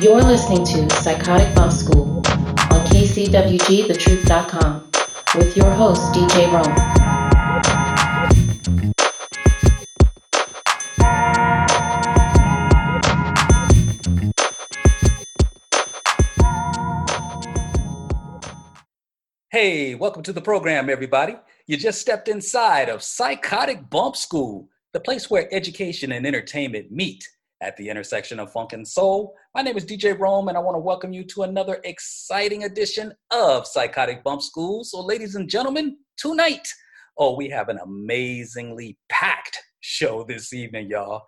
You're listening to Psychotic Bump School on KCWG, TheTruth.com with your host, DJ Rome. Hey, welcome to the program, everybody. You just stepped inside of Psychotic Bump School, the place where education and entertainment meet. At the intersection of funk and soul, my name is DJ Rome, and I want to welcome you to another exciting edition of Psychotic Bump School. So, ladies and gentlemen, tonight, we have an amazingly packed show this evening, y'all.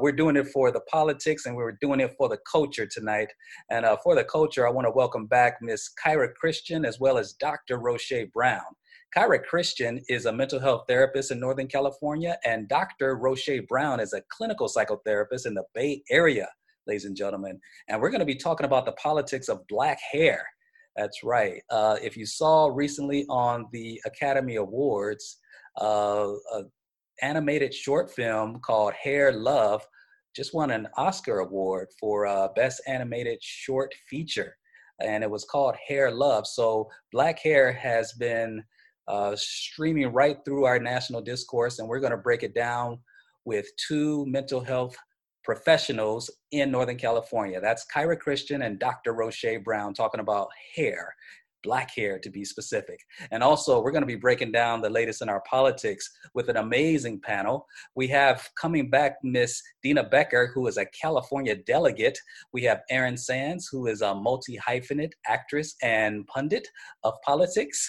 We're doing it for the politics, and we're doing it for the culture tonight. And for the culture, I want to welcome back Miss Kyra Christian as well as Dr. Rosche Brown. Kyra Christian is a mental health therapist in Northern California, and Dr. Rosche Brown is a clinical psychotherapist in the Bay Area, ladies and gentlemen. And we're going to be talking about the politics of black hair. That's right. If you saw recently on the Academy Awards, an animated short film called Hair Love just won an Oscar award for Best Animated Short Feature, and it was called Hair Love. So black hair has been streaming right through our national discourse, and we're going to break it down with two mental health professionals in Northern California. That's Kyra Christian and Dr. Rosche Brown talking about hair, black hair to be specific. And also, we're going to be breaking down the latest in our politics with an amazing panel. We have coming back Miss Deana Becker, who is a California delegate. We have Erin Sands, who is a multi-hyphenate actress and pundit of politics,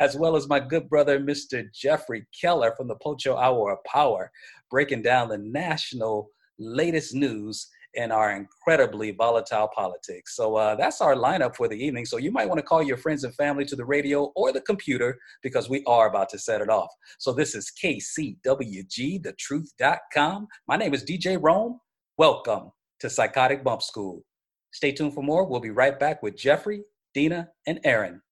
as well as my good brother, Mr. Jeffrey Keller from the Pocho Hour of Power, breaking down the national latest news in our incredibly volatile politics. So that's our lineup for the evening. So you might want to call your friends and family to the radio or the computer because we are about to set it off. So this is KCWG, TheTruth.com. My name is DJ Rome. Welcome to Psychotic Bump School. Stay tuned for more. We'll be right back with Jeffrey, Deana, and Erin.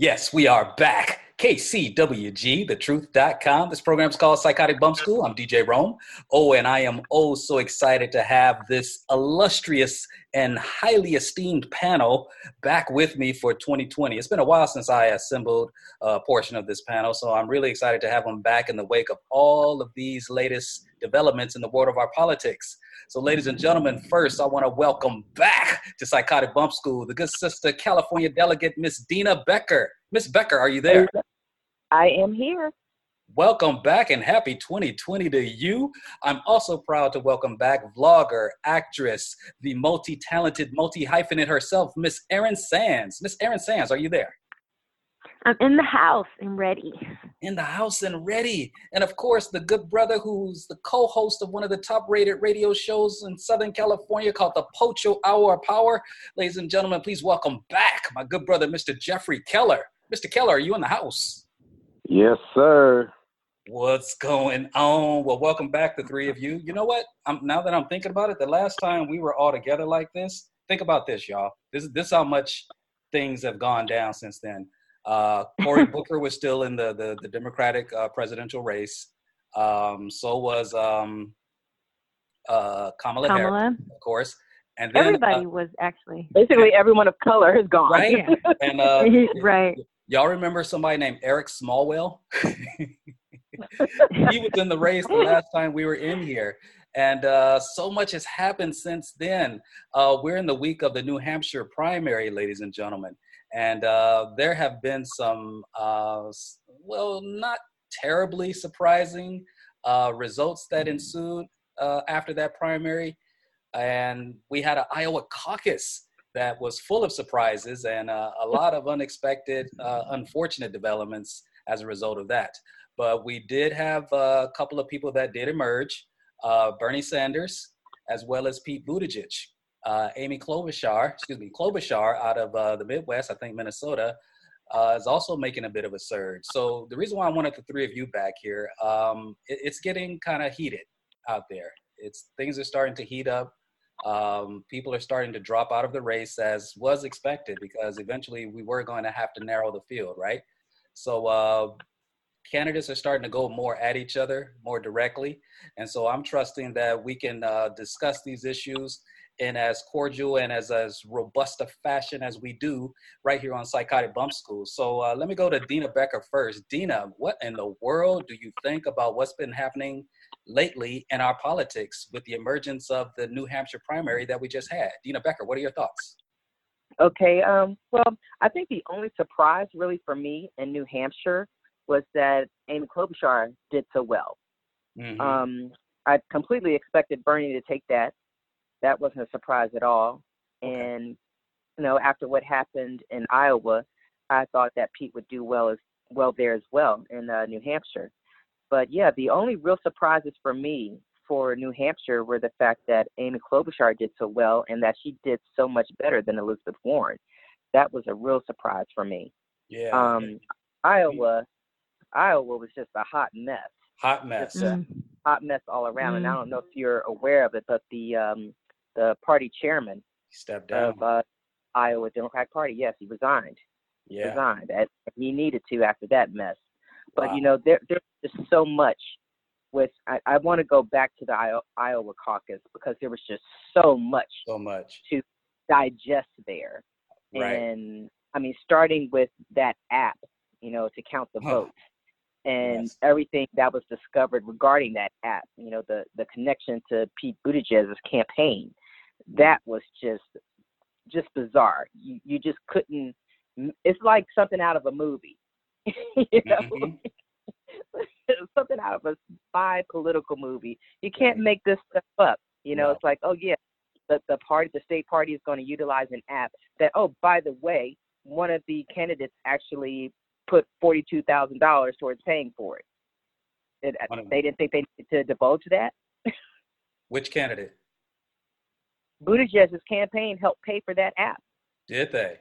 Yes, we are back. KCWG, TheTruth.com. This program is called Psychotic Bump School. I'm DJ Rome. Oh, and I am so excited to have this illustrious and highly esteemed panel back with me for 2020. It's been a while since I assembled a portion of this panel, so I'm really excited to have them back in the wake of all of these latest developments in the world of our politics. So ladies and gentlemen, first I want to welcome back to Psychotic Bump School, the good sister California delegate, Miss Deana Becker. Miss Becker, are you there? I am here. Welcome back and happy 2020 to you. I'm also proud to welcome back vlogger, actress, the multi-talented, multi-hyphenate herself, Miss Erin Sands. Miss Erin Sands, are you there? I'm in the house and ready. In the house and ready. And of course, the good brother who's the co-host of one of the top-rated radio shows in Southern California called the Pocho Hour of Power. Ladies and gentlemen, please welcome back my good brother, Mr. Jeffrey Keller. Mr. Keller, are you in the house? Yes, sir. What's going on? Well, welcome back, the three of you. You know what? Now that I'm thinking about it, the last time we were all together like this, think about this, y'all. This is how much things have gone down since then. Cory Booker was still in the Democratic presidential race. So was Kamala Harris, of course. And then, everybody was actually. Basically, everyone of color is gone. Right? Yeah. And, right. Y'all remember somebody named Eric Smallwell? He was in the race the last time we were in here. And so much has happened since then. We're in the week of the New Hampshire primary, ladies and gentlemen. And there have been some, not terribly surprising results that ensued after that primary. And we had an Iowa caucus that was full of surprises and a lot of unexpected, unfortunate developments as a result of that. But we did have a couple of people that did emerge, Bernie Sanders, as well as Pete Buttigieg. Amy Klobuchar out of the Midwest, I think Minnesota, is also making a bit of a surge. So the reason why I wanted the three of you back here, it's getting kind of heated out there. Things are starting to heat up. People are starting to drop out of the race as was expected because eventually we were going to have to narrow the field, right? So candidates are starting to go more at each other, more directly. And so I'm trusting that we can discuss these issues in as cordial and as robust a fashion as we do right here on Psychotic Bump School. So let me go to Deana Becker first. Deana, what in the world do you think about what's been happening lately in our politics with the emergence of the New Hampshire primary that we just had? Deana Becker, what are your thoughts? Okay, well, I think the only surprise really for me in New Hampshire was that Amy Klobuchar did so well. Mm-hmm. I completely expected Bernie to take that. That wasn't a surprise at all. And, you know, after what happened in Iowa, I thought that Pete would do well there as well in New Hampshire. But, yeah, the only real surprises for me for New Hampshire were the fact that Amy Klobuchar did so well and that she did so much better than Elizabeth Warren. That was a real surprise for me. Yeah. Iowa was just a hot mess. Hot mess. Mm-hmm. Hot mess all around. Mm-hmm. And I don't know if you're aware of it, but the party chairman stepped down of Iowa Democratic Party. Yes, he resigned. Yeah. Resigned. He needed to after that mess. But, wow. You know, there's just so much. I want to go back to the Iowa caucus because there was just so much to digest there. Right. And, I mean, starting with that app, you know, to count the votes. And yes. Everything that was discovered regarding that app, you know, the connection to Pete Buttigieg's campaign, that was just bizarre. You just couldn't. It's like something out of a movie, you know, mm-hmm. Something out of a spy political movie. You can't make this stuff up. You know, no. It's like, oh yeah, the state party is going to utilize an app that. Oh, by the way, one of the candidates actually put $42,000 towards paying for it. They didn't think they needed to divulge that. Which candidate? Buttigieg's campaign helped pay for that app. Did they?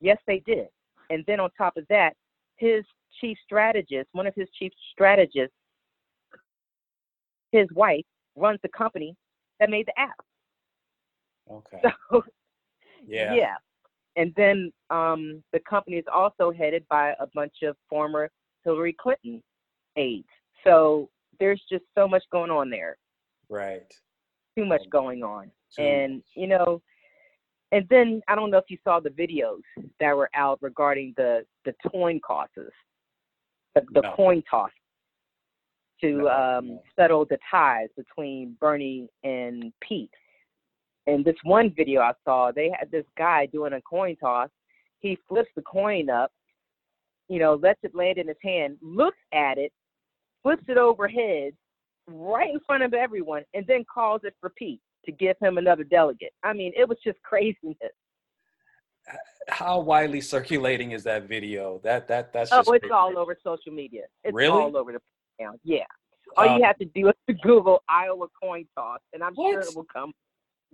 Yes, they did. And then on top of that, one of his chief strategists, his wife runs the company that made the app. Okay. So, yeah. And then the company is also headed by a bunch of former Hillary Clinton aides. So there's just so much going on there. Right. Too much going on. And, you know, and then I don't know if you saw the videos that were out regarding the coin tosses, the coin toss to settle the ties between Bernie and Pete. And this one video I saw, they had this guy doing a coin toss. He flips the coin up, you know, lets it land in his hand, looks at it, flips it overhead right in front of everyone, and then calls it for Pete to give him another delegate. I mean, it was just craziness. How widely circulating is that video? That's just it's crazy. All over social media. It's really? All over the place now. Yeah. All you have to do is to Google Iowa coin toss, and I'm sure it will come.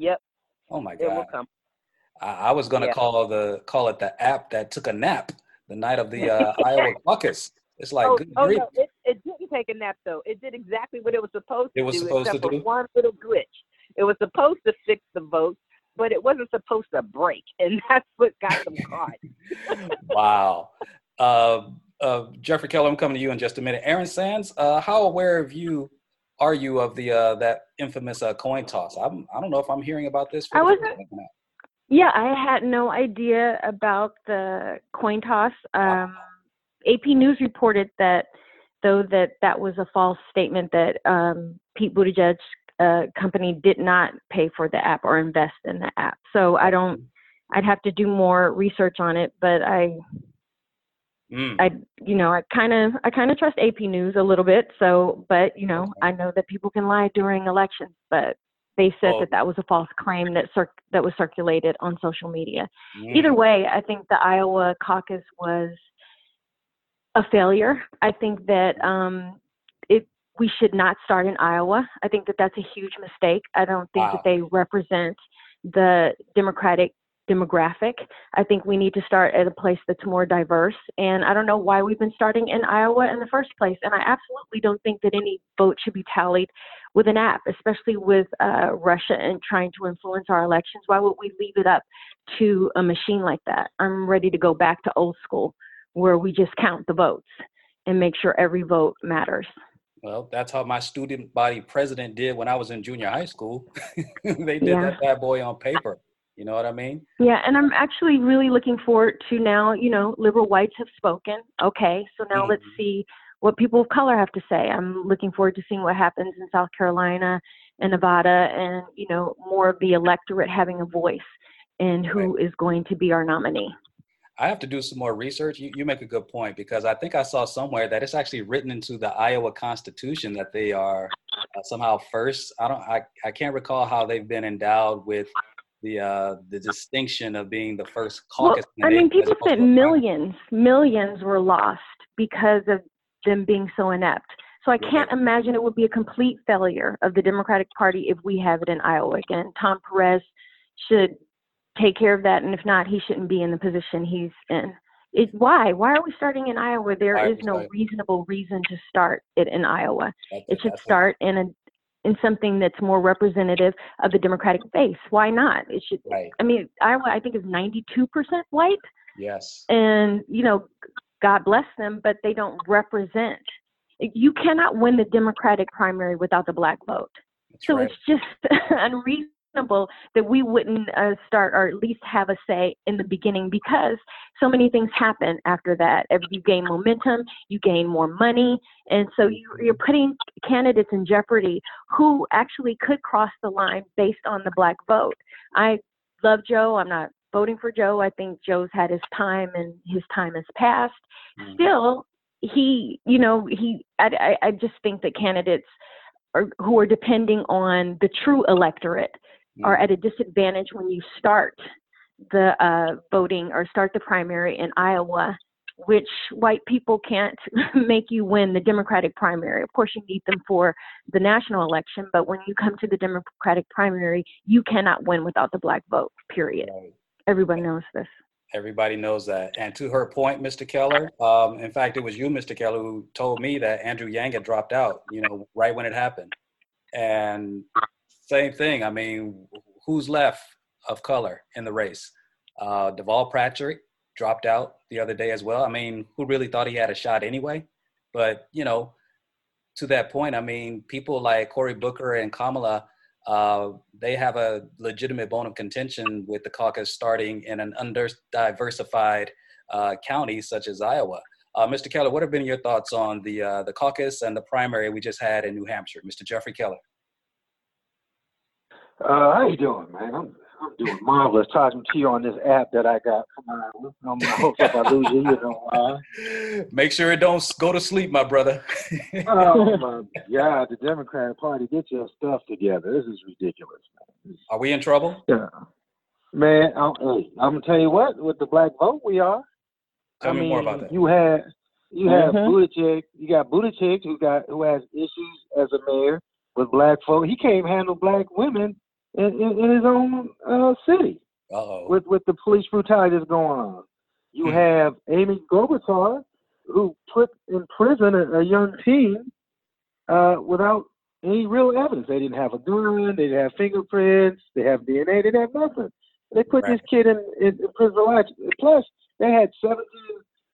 Yep. Oh my God. It will come. I was going to call it the app that took a nap the night of the Iowa caucus. It's like good grief. No, it didn't take a nap though. It did exactly what it was supposed to do. It was supposed to do one little glitch. It was supposed to fix the votes, but it wasn't supposed to break, and that's what got them caught. Wow. Jeffrey Keller, I'm coming to you in just a minute. Erin Sands, how aware of you are you of the that infamous coin toss? I don't know if I'm hearing about this. I wasn't. Yeah, I had no idea about the coin toss. Wow. AP News reported that was a false statement that Pete Buttigieg's company did not pay for the app or invest in the app. So I'd have to do more research on it, but I kind of trust AP News a little bit. So, but you know, I know that people can lie during elections, but they said that was a false claim that was circulated on social media. Mm. Either way, I think the Iowa caucus was a failure. I think that we should not start in Iowa. I think that that's a huge mistake. I don't think that they represent the Democratic demographic. I think we need to start at a place that's more diverse. And I don't know why we've been starting in Iowa in the first place. And I absolutely don't think that any vote should be tallied with an app, especially with Russia and trying to influence our elections. Why would we leave it up to a machine like that? I'm ready to go back to old school where we just count the votes and make sure every vote matters. Well, that's how my student body president did when I was in junior high school. They did that bad boy on paper. You know what I mean? Yeah, and I'm actually really looking forward to now, you know, liberal whites have spoken. Okay, so now let's see what people of color have to say. I'm looking forward to seeing what happens in South Carolina and Nevada and, you know, more of the electorate having a voice and who is going to be our nominee. I have to do some more research. You make a good point, because I think I saw somewhere that it's actually written into the Iowa Constitution that they are somehow first. I can't recall how they've been endowed with the distinction of being the first caucus. Well, I mean, people spent millions were lost because of them being so inept. So I can't imagine it would be a complete failure of the Democratic Party if we have it in Iowa again. Tom Perez should take care of that, and if not, he shouldn't be in the position he's in. Why are we starting in Iowa? There is no reasonable reason to start it in Iowa. It should start in something that's more representative of the Democratic base. Why not? It should. Right. I mean, Iowa, I think, is 92% white. Yes. And, you know, God bless them, but they don't represent. You cannot win the Democratic primary without the black vote. That's so it's just unreasonable that we wouldn't start or at least have a say in the beginning, because so many things happen after that. You gain momentum, you gain more money, and so you're putting candidates in jeopardy who actually could cross the line based on the black vote. I love Joe. I'm not voting for Joe. I think Joe's had his time and his time has passed. Still, I just think that candidates who are depending on the true electorate are at a disadvantage when you start the voting or start the primary in Iowa, which white people can't make you win the Democratic primary. Of course, you need them for the national election, but when you come to the Democratic primary, you cannot win without the black vote, period. Right. Everybody knows this. Everybody knows that. And to her point, Mr. Keller, in fact, it was you, Mr. Keller, who told me that Andrew Yang had dropped out, you know, right when it happened. And same thing. I mean, who's left of color in the race? Deval Patrick dropped out the other day as well. I mean, who really thought he had a shot anyway? But, you know, to that point, I mean, people like Cory Booker and Kamala, they have a legitimate bone of contention with the caucus starting in an under-diversified county such as Iowa. Mr. Keller, what have been your thoughts on the caucus and the primary we just had in New Hampshire? Mr. Jeffrey Keller. How you doing, man? I'm doing marvelous. Try some tea on this app that I got. Come on, I hope if I lose you, you don't make sure it don't go to sleep, my brother. Oh my God, the Democratic Party, get your stuff together. This is ridiculous, man. Are we in trouble? Yeah, man. I'm gonna tell you what. With the black vote, we are. Tell me more about that. You have Buttigieg. You got Buttigieg who has issues as a mayor with black folk. He can't handle black women in his own city. Uh-oh. With the police brutality that's going on. You have Amy Klobuchar, who put in prison a young teen without any real evidence. They didn't have a gun, they didn't have fingerprints, they have DNA, they didn't have nothing. They put this kid in prison for life. Plus, they had 17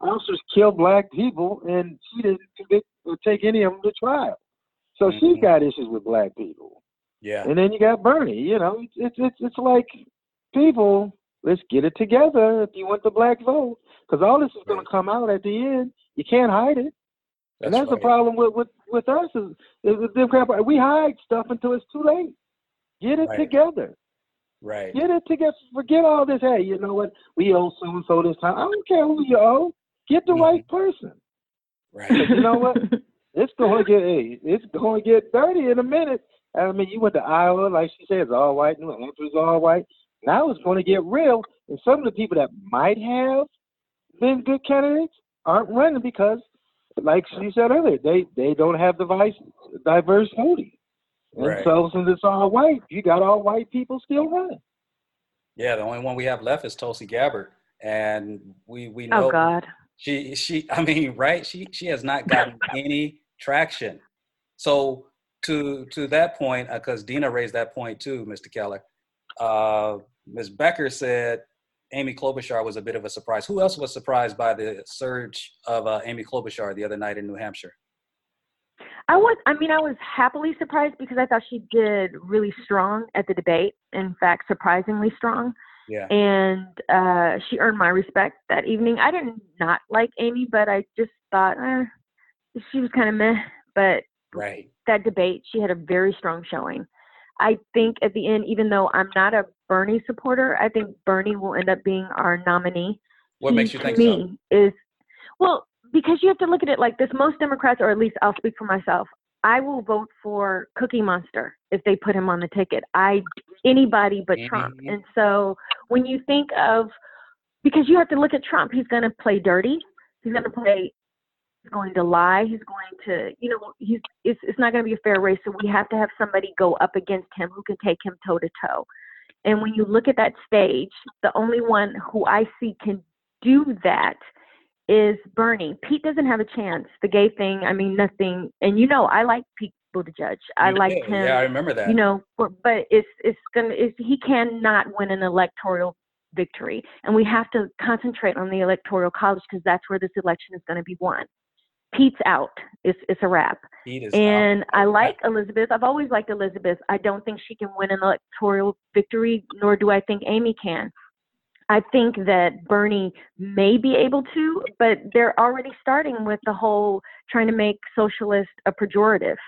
officers kill black people, and she didn't convict or take any of them to trial. So she's got issues with black people. Yeah. And then you got Bernie. You know, it's like, people, let's get it together if you want the black vote, because all this is going to come out at the end. You can't hide it. That's the problem with us is the Democrat Party. We hide stuff until it's too late. Get it together. Right. Get it together. Forget all this. Hey, you know what? We owe so-and-so this time. I don't care who you owe. Get the right person. Right. You know what? It's going to get dirty in a minute. I mean, you went to Iowa, like she said, it's all white. New Hampshire's all white. Now it's going to get real. And some of the people that might have been good candidates aren't running because, like she said earlier, they don't have diverse voting. And so since it's all white, you got all white people still running. Yeah, the only one we have left is Tulsi Gabbard. And we know. Oh, God. She I mean, right? She has not gotten any traction. So to that point, because Deana raised that point too, Mr. Keller, Ms. Becker said Amy Klobuchar was a bit of a surprise. Who else was surprised by the surge of Amy Klobuchar the other night in New Hampshire? I was happily surprised because I thought she did really strong at the debate. In fact, surprisingly strong. Yeah. And she earned my respect that evening. I did not like Amy, but I just thought she was kind of meh. But that debate, she had a very strong showing. I think at the end, even though I'm not a Bernie supporter, I think Bernie will end up being our nominee. What makes you think so? Because you have to look at it like this. Most Democrats, or at least I'll speak for myself, I will vote for Cookie Monster if they put him on the ticket. Anybody but Trump. And so when you think of, because you have to look at Trump, he's going to play dirty. He's going to lie. He's going to, it's not going to be a fair race. So we have to have somebody go up against him who can take him toe to toe. And when you look at that stage, the only one who I see can do that is Bernie. Pete doesn't have a chance. The gay thing, I mean, nothing. And I like Pete Buttigieg. I liked him. Yeah, I remember that. But he cannot win an electoral victory, and we have to concentrate on the electoral college because that's where this election is going to be won. Pete's out. It's a wrap. And I like Elizabeth. I've always liked Elizabeth. I don't think she can win an electoral victory, nor do I think Amy can. I think that Bernie may be able to, but they're already starting with the whole trying to make socialist a pejorative.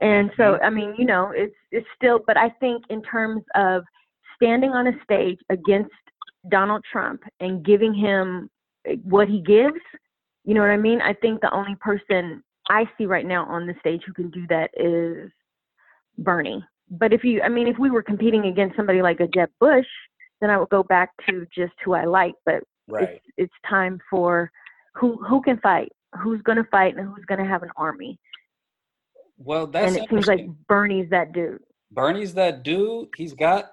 And so, I mean, it's still, but I think in terms of standing on a stage against Donald Trump and giving him what he gives, you know what I mean? I think the only person I see right now on the stage who can do that is Bernie. But if we were competing against somebody like a Jeb Bush, then I would go back to just who I like, but it's time for who can fight, who's going to fight, and who's going to have an army. Well, that's and it seems like Bernie's that dude. He's got.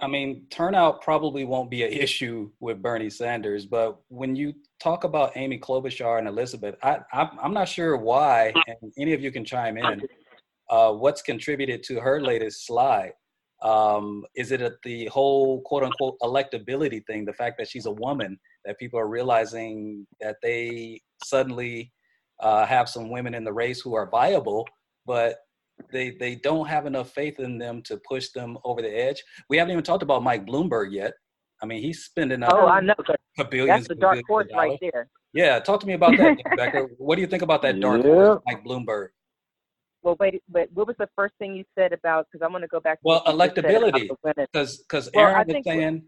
I mean, turnout probably won't be an issue with Bernie Sanders, but when you talk about Amy Klobuchar and Elizabeth, I'm not sure why, and any of you can chime in. What's contributed to her latest slide? Is it the whole quote unquote electability thing, the fact that she's a woman, that people are realizing that they suddenly have some women in the race who are viable, but they don't have enough faith in them to push them over the edge? We haven't even talked about Mike Bloomberg yet. I mean, he's spending billions. That's the dark horse right there. Yeah, talk to me about that, Becker. What do you think about that dark horse, Mike Bloomberg? Well, wait, but what was the first thing you said about, because I want to go back to electability, because Erin was saying,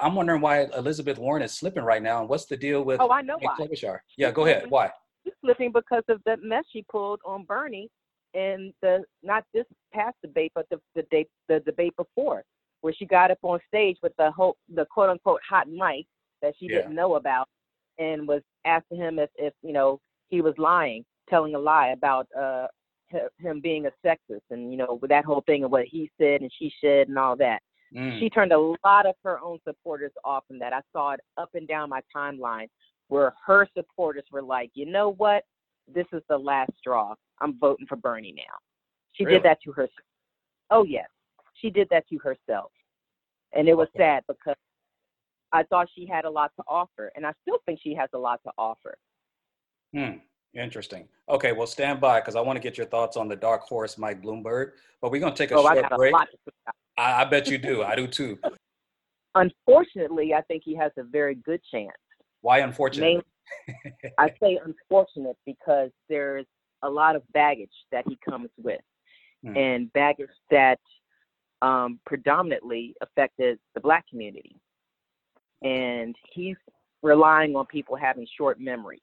I'm wondering why Elizabeth Warren is slipping right now, and what's the deal with Klobuchar? Yeah, go ahead. Why? She's slipping because of the mess she pulled on Bernie in the, not this past debate, but the debate before, where she got up on stage with the quote unquote hot mic that she didn't know about, and was asking him if you know, he was lying, telling a lie about him being a sexist, and, you know, with that whole thing of what he said and she said and all that. She turned a lot of her own supporters off from that. I saw it up and down my timeline where her supporters were like, you know what? This is the last straw. I'm voting for Bernie now. She did that to herself. Oh, yes. She did that to herself. And it was sad because I thought she had a lot to offer, and I still think she has a lot to offer. Interesting. Okay, well, stand by, because I want to get your thoughts on the dark horse, Mike Bloomberg. But we're going to take a short break. I bet you do. I do, too. Unfortunately, I think he has a very good chance. Why unfortunately? I say unfortunate because there's a lot of baggage that he comes with, and baggage that predominantly affected the Black community. And he's relying on people having short memories.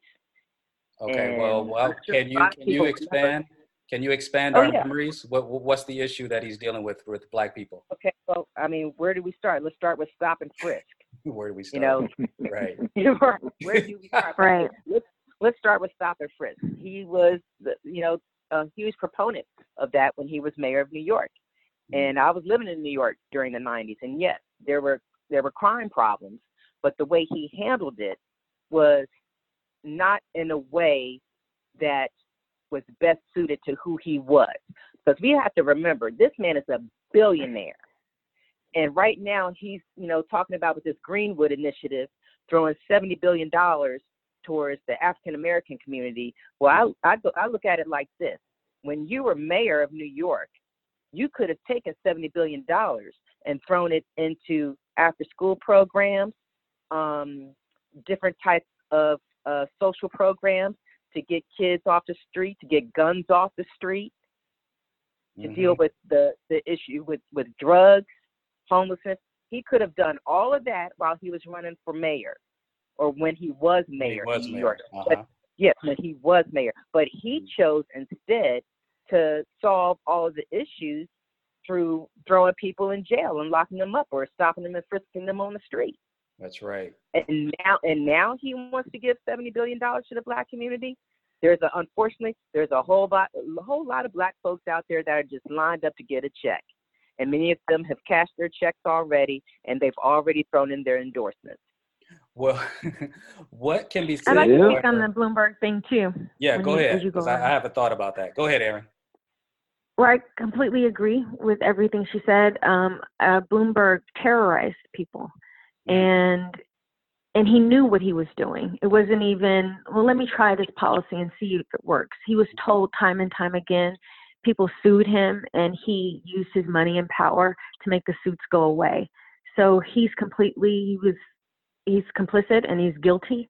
Okay, and well, can you expand? Can you expand our memories? What's the issue that he's dealing with Black people? Okay, well, I mean, where do we start? Let's start with stop and frisk. Where do we start? You know, right? Where do we start? Right. Let's start with stop and frisk. He was, you know, a huge proponent of that when he was mayor of New York, and I was living in New York during the '90s. And yes, there were crime problems, but the way he handled it was not in a way that was best suited to who he was. Because we have to remember, this man is a billionaire. And right now he's, you know, talking about with this Greenwood initiative, throwing $70 billion towards the African-American community. Well, I look at it like this. When you were mayor of New York, you could have taken $70 billion and thrown it into after-school programs, different types of social programs to get kids off the street, to get guns off the street, to deal with the issue with drugs, homelessness. He could have done all of that while he was running for mayor, or when he was mayor of New York. But, yes, when he was mayor. But he chose instead to solve all of the issues through throwing people in jail and locking them up, or stopping them and frisking them on the street. That's right. And now he wants to give $70 billion to the Black community. There's a whole lot of Black folks out there that are just lined up to get a check. And many of them have cashed their checks already, and they've already thrown in their endorsements. Well, what can be said? I'd like to speak on the Bloomberg thing, too. Yeah, go ahead, because I have a thought about that. Go ahead, Erin. Well, I completely agree with everything she said. Bloomberg terrorized people. And he knew what he was doing. It wasn't even, well, let me try this policy and see if it works. He was told time and time again. People sued him, and he used his money and power to make the suits go away. So he's complicit, and he's guilty.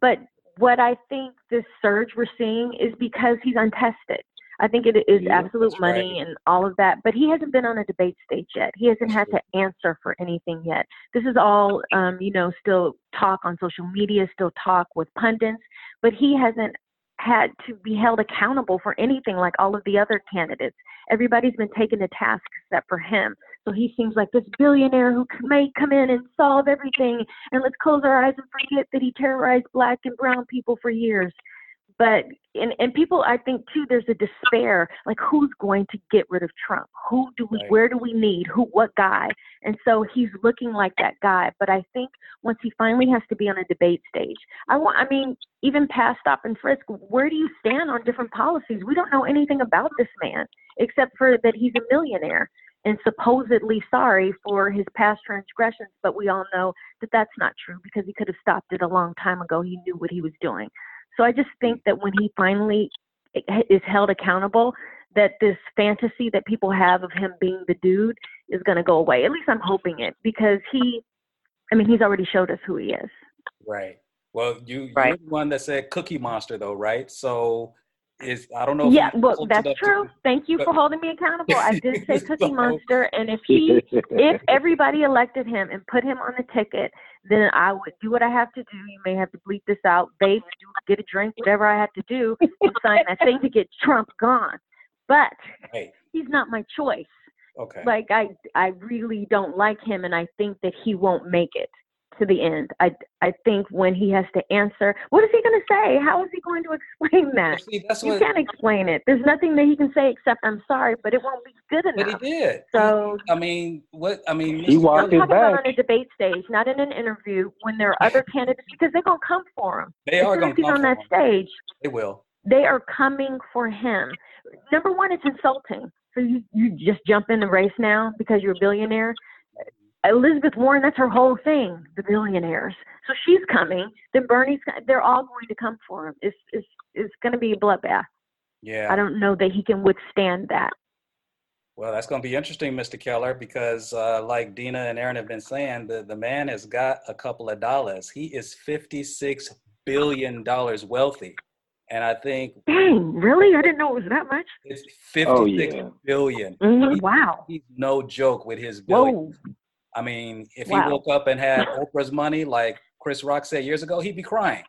But what I think this surge we're seeing is because he's untested. I think it is absolute money and all of that, but he hasn't been on a debate stage yet. He hasn't had to answer for anything yet. This is all, still talk on social media, still talk with pundits, but he hasn't had to be held accountable for anything like all of the other candidates. Everybody's been taken to task except for him. So he seems like this billionaire who may come in and solve everything, and let's close our eyes and forget that he terrorized Black and brown people for years. But and people, I think, too, there's a despair, like who's going to get rid of Trump? Where do we need? What guy? And so he's looking like that guy. But I think once he finally has to be on a debate stage, even past stop and frisk, where do you stand on different policies? We don't know anything about this man except for that he's a millionaire. and supposedly sorry for his past transgressions, but we all know that that's not true because he could have stopped it a long time ago. He knew what he was doing. So I just think that when he finally is held accountable, that this fantasy that people have of him being the dude is going to go away. At least I'm hoping it, because he's already showed us who he is. Right. Well, you're the one that said Cookie Monster, though, right? So I don't know. Yeah, well, that's true. Thank you for holding me accountable. I did say Cookie Monster, and if everybody elected him and put him on the ticket, then I would do what I have to do. You may have to bleep this out, babe, get a drink, whatever I have to do, and sign that thing to get Trump gone. But he's not my choice. Okay. Like, I really don't like him, and I think that he won't make it to the end. I think when he has to answer, what is he going to say? How is he going to explain that? See, you can't explain it. There's nothing that he can say except I'm sorry, but it won't be good enough. But he did. So he walked it back. I'm talking about on a debate stage, not in an interview when there are other candidates, because they're going to come for him. They are going to come on that stage. They will. They are coming for him. Number one, it's insulting. So you just jump in the race now because you're a billionaire. Elizabeth Warren, that's her whole thing, the billionaires. So she's coming. Then Bernie's, they're all going to come for him. It's going to be a bloodbath. Yeah. I don't know that he can withstand that. Well, that's going to be interesting, Mr. Keller, because like Deana and Erin have been saying, the man has got a couple of dollars. He is $56 billion wealthy. And I think... Dang, really? I didn't know it was that much. It's $56 billion. Mm-hmm. Wow. He's no joke with his billion. Whoa. I mean, if he woke up and had Oprah's money, like Chris Rock said years ago, he'd be crying.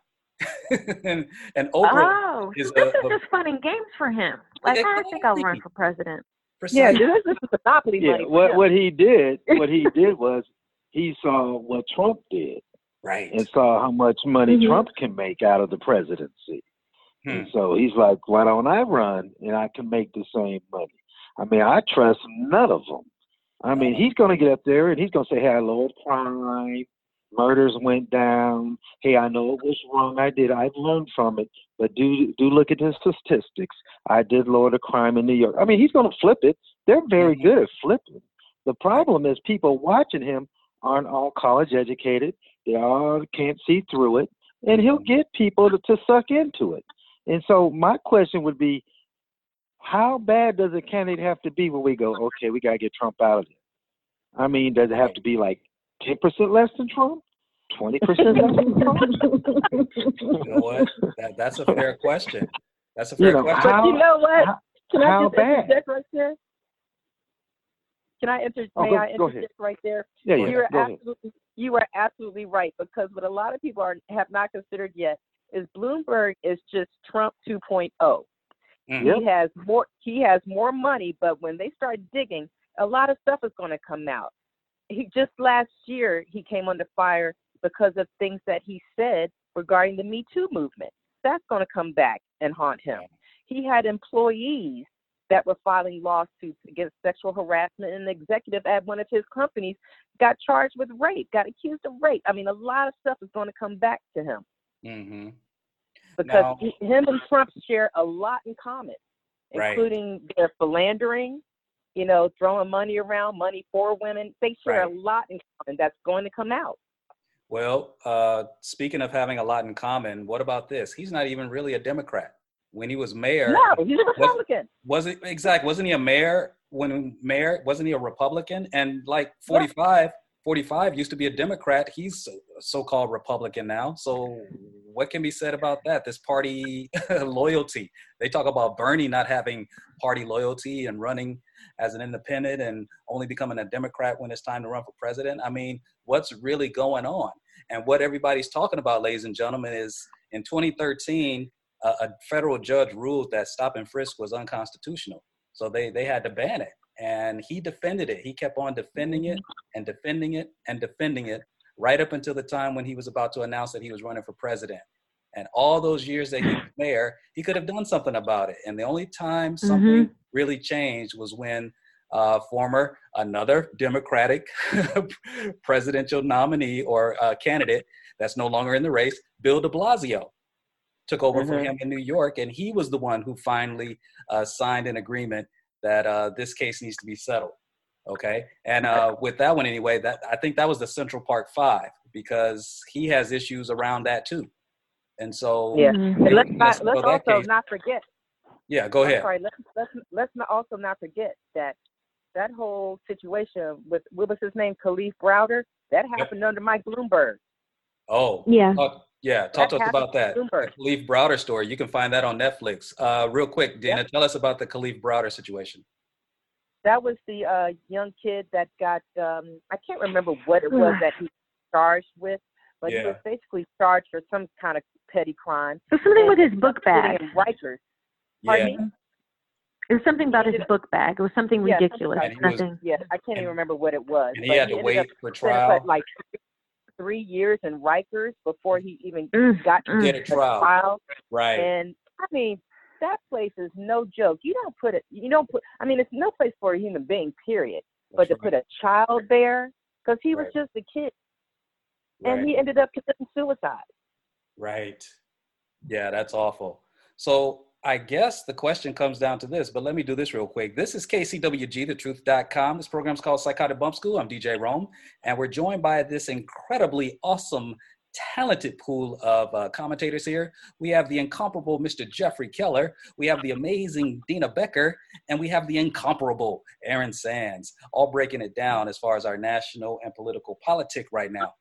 and Oprah is this is just fun and games for him. Like, I think I'll run for president. This is monopoly money. What he did was he saw what Trump did, right? And saw how much money Trump can make out of the presidency. And so he's like, why don't I run and I can make the same money? I mean, I trust none of them. I mean, he's going to get up there and he's going to say, hey, I lowered crime, murders went down. Hey, I know it was wrong. I've learned from it. But do look at the statistics. I did lower the crime in New York. I mean, he's going to flip it. They're very good at flipping. The problem is people watching him aren't all college educated. They all can't see through it. And he'll get people to suck into it. And so my question would be, how bad does a candidate have to be when we go, okay, we got to get Trump out of there? I mean, does it have to be like 10% less than Trump? 20% less than Trump? You know what? That's a fair question. Question. But you know what? Can I interject right there? You are absolutely right, because what a lot of people have not considered yet is Bloomberg is just Trump 2.0. Mm-hmm. He has more money, but when they start digging, a lot of stuff is going to come out. He just last year, he came under fire because of things that he said regarding the Me Too movement. That's going to come back and haunt him. He had employees that were filing lawsuits against sexual harassment, and an executive at one of his companies got charged with rape, got accused of rape. I mean, a lot of stuff is going to come back to him. Mm-hmm. Because him and Trump share a lot in common, including their philandering, throwing money around, money for women. They share a lot in common that's going to come out. Well, speaking of having a lot in common, what about this? He's not even really a Democrat. When he was mayor... No, he's a Republican. Wasn't he a mayor? Wasn't he a Republican? And like 45 used to be a Democrat. He's so-called Republican now. So... what can be said about that? This party loyalty. They talk about Bernie not having party loyalty and running as an independent and only becoming a Democrat when it's time to run for president. I mean, what's really going on? And what everybody's talking about, ladies and gentlemen, is in 2013, a federal judge ruled that stop and frisk was unconstitutional. So they had to ban it. And he defended it. He kept on defending it and defending it and defending it, right up until the time when he was about to announce that he was running for president. And all those years that he was mayor, he could have done something about it. And the only time something really changed was when another Democratic presidential nominee or candidate that's no longer in the race, Bill de Blasio, took over for him in New York. And he was the one who finally signed an agreement that this case needs to be settled. Okay. And with that one anyway, that I think that was the Central Park Five, because he has issues around that too. And so let's also not forget. Yeah, go ahead. Sorry, let's also not forget that whole situation with, what was his name, Kalief Browder, that happened under Mike Bloomberg. Oh, yeah. Talk to us about that. The Kalief Browder story. You can find that on Netflix. Real quick, Deana, tell us about the Kalief Browder situation. That was the young kid that got, I can't remember what it was that he was charged with, but he was basically charged for some kind of petty crime. So something with his book bag. Rikers. Pardon me? It was something about his book bag. It was something ridiculous. I can't even remember what it was. And he had to wait for trial. Like 3 years in Rikers before he even got to get a trial. Right. And I mean, that place is no joke. It's no place for a human being, period. But to put a child there, because he was just a kid. And he ended up committing suicide. Right. Yeah, that's awful. So I guess the question comes down to this, but let me do this real quick. This is KCWG, TheTruth.com. This program's called Psychotic Bump School. I'm DJ Rome, and we're joined by this incredibly awesome, talented pool of commentators here. We have the incomparable Mr. Jeffrey Keller. We have the amazing Deana Becker, and we have the incomparable Erin Sands, all breaking it down as far as our national and political politic right now.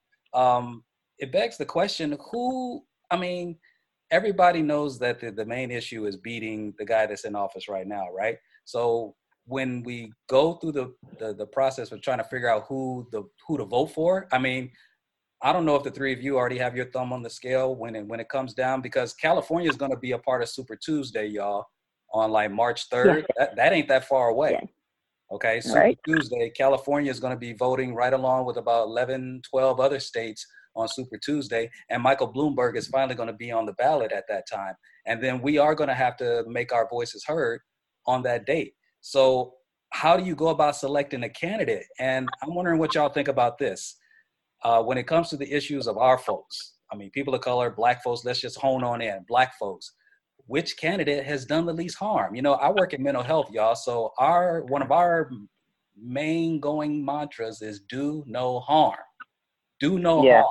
It begs the question, everybody knows that the main issue is beating the guy that's in office right now, right? So when we go through the process of trying to figure out who to vote for, I don't know if the three of you already have your thumb on the scale when it comes down, because California is going to be a part of Super Tuesday, y'all, on like March 3rd. Yeah. That ain't that far away. Yeah. Okay, Super Tuesday, California is going to be voting right along with about 11, 12 other states on Super Tuesday, and Michael Bloomberg is finally going to be on the ballot at that time. And then we are going to have to make our voices heard on that date. So how do you go about selecting a candidate? And I'm wondering what y'all think about this. When it comes to the issues of our folks, people of color, black folks, let's just hone on in, black folks. Which candidate has done the least harm? I work in mental health, y'all, so one of our main going mantras is do no harm. Do no harm.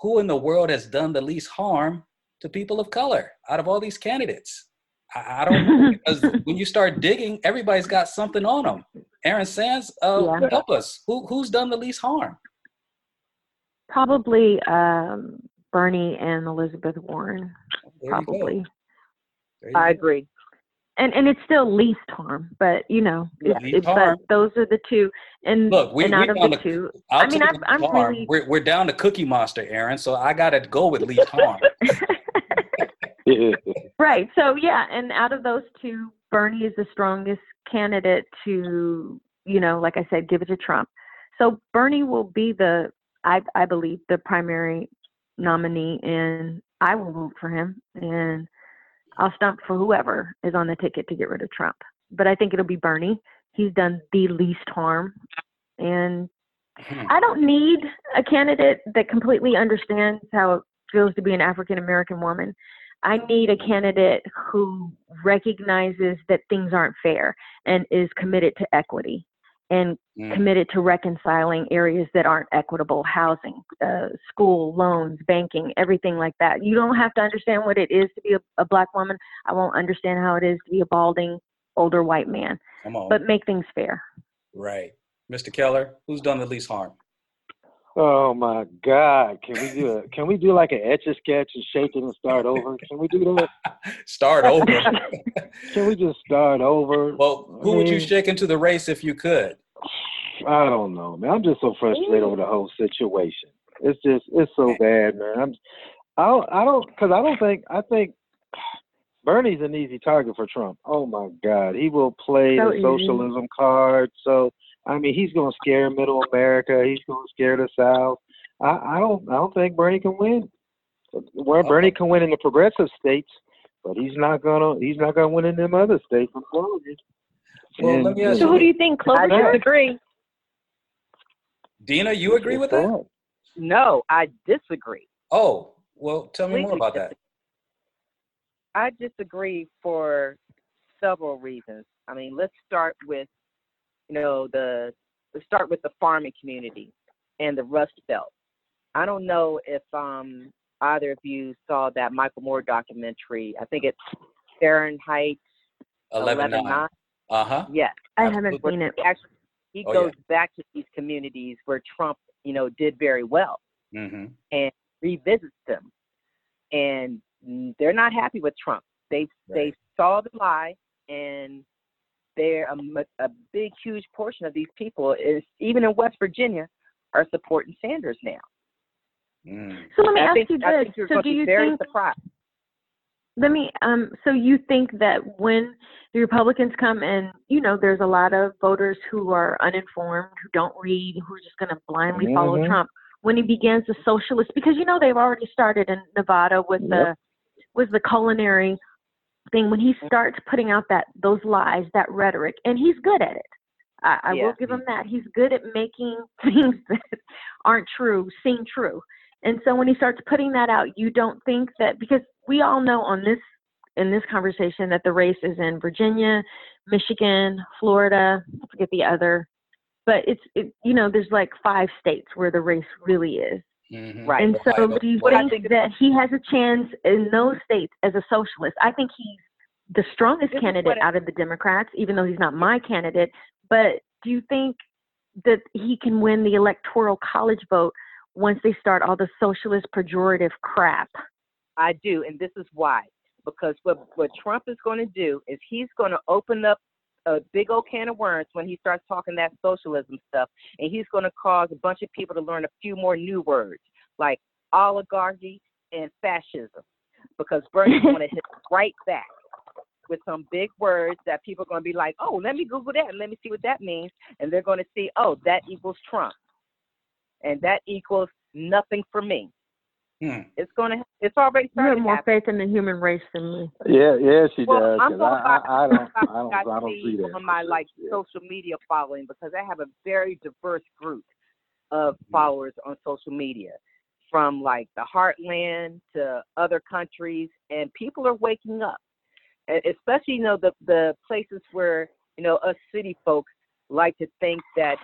Who in the world has done the least harm to people of color out of all these candidates? I don't know, because when you start digging, everybody's got something on them. Erin Sands, help us. Who's done the least harm? Probably Bernie and Elizabeth Warren. Probably. I agree. And it's still least harm, but but those are the two. And look, we're down to Cookie Monster, Erin, so I gotta go with least harm. Right. So and out of those two, Bernie is the strongest candidate to, like I said, give it to Trump. So Bernie will be I believe the primary nominee, and I will vote for him, and I'll stump for whoever is on the ticket to get rid of Trump. But I think it'll be Bernie. He's done the least harm. And I don't need a candidate that completely understands how it feels to be an African-American woman. I need a candidate who recognizes that things aren't fair and is committed to equity and committed to reconciling areas that aren't equitable, housing, school, loans, banking, everything like that. You don't have to understand what it is to be a black woman. I won't understand how it is to be a balding, older white man. Come on. But make things fair. Right. Mr. Keller, who's done the least harm? Oh, my God. Can we do like an Etch-a-Sketch and shake it and start over? Can we do that? Start over? Can we just start over? Well, who would you shake into the race if you could? I don't know, man. I'm just so frustrated over the whole situation. It's so bad, man. I think Bernie's an easy target for Trump. Oh, my God. He will play the socialism card, so... he's going to scare middle America. He's going to scare the South. I don't think Bernie can win. Well, Bernie can win in the progressive states, but he's not going to win in them other states. So who do you think? Klobuchar? I disagree. Deana, you agree with that? No, I disagree. Oh, well, tell me more about that. I disagree for several reasons. Let's start with the Let's start with the farming community and the Rust Belt. I don't know if either of you saw that Michael Moore documentary. I think it's Fahrenheit 11.9. Uh-huh. Yes. I haven't seen it. Actually, he goes back to these communities where Trump, you know, did very well and revisits them. And they're not happy with Trump. They saw the lie, and they're a big, huge portion of these people, is even in West Virginia, are supporting Sanders now. So let me ask you this. So do you think? Let me. So you think that when the Republicans come and, you know, there's a lot of voters who are uninformed, who don't read, who are just going to blindly follow Trump when he begins the socialist, because you know they've already started in Nevada with the culinary thing. When he starts putting out those lies, that rhetoric, and he's good at it. I will give him that. He's good at making things that aren't true seem true. And so when he starts putting that out, you don't think that, because we all know in this conversation that the race is in Virginia, Michigan, Florida, I forget the other, but it's you know, there's like 5 states where the race really is. Right. And so do you think that he has a chance in those states as a socialist? I think he's the strongest candidate out of the Democrats, even though he's not my candidate. But do you think that he can win the electoral college vote once they start all the socialist pejorative crap? I do, and this is why. Because what Trump is going to do is he's going to open up a big old can of worms when he starts talking that socialism stuff, and he's going to cause a bunch of people to learn a few more new words, like oligarchy and fascism, because Bernie's going to hit right back with some big words that people are going to be like, oh, let me Google that and let me see what that means. And they're going to see, oh, that equals Trump. And that equals nothing for me. It's already started. You have more faith in the human race than me. Yeah, she does. I don't see that on my social media following, because I have a very diverse group of followers on social media, from like the heartland to other countries, and people are waking up. Especially, you know, the places where, you know, us city folks like to think that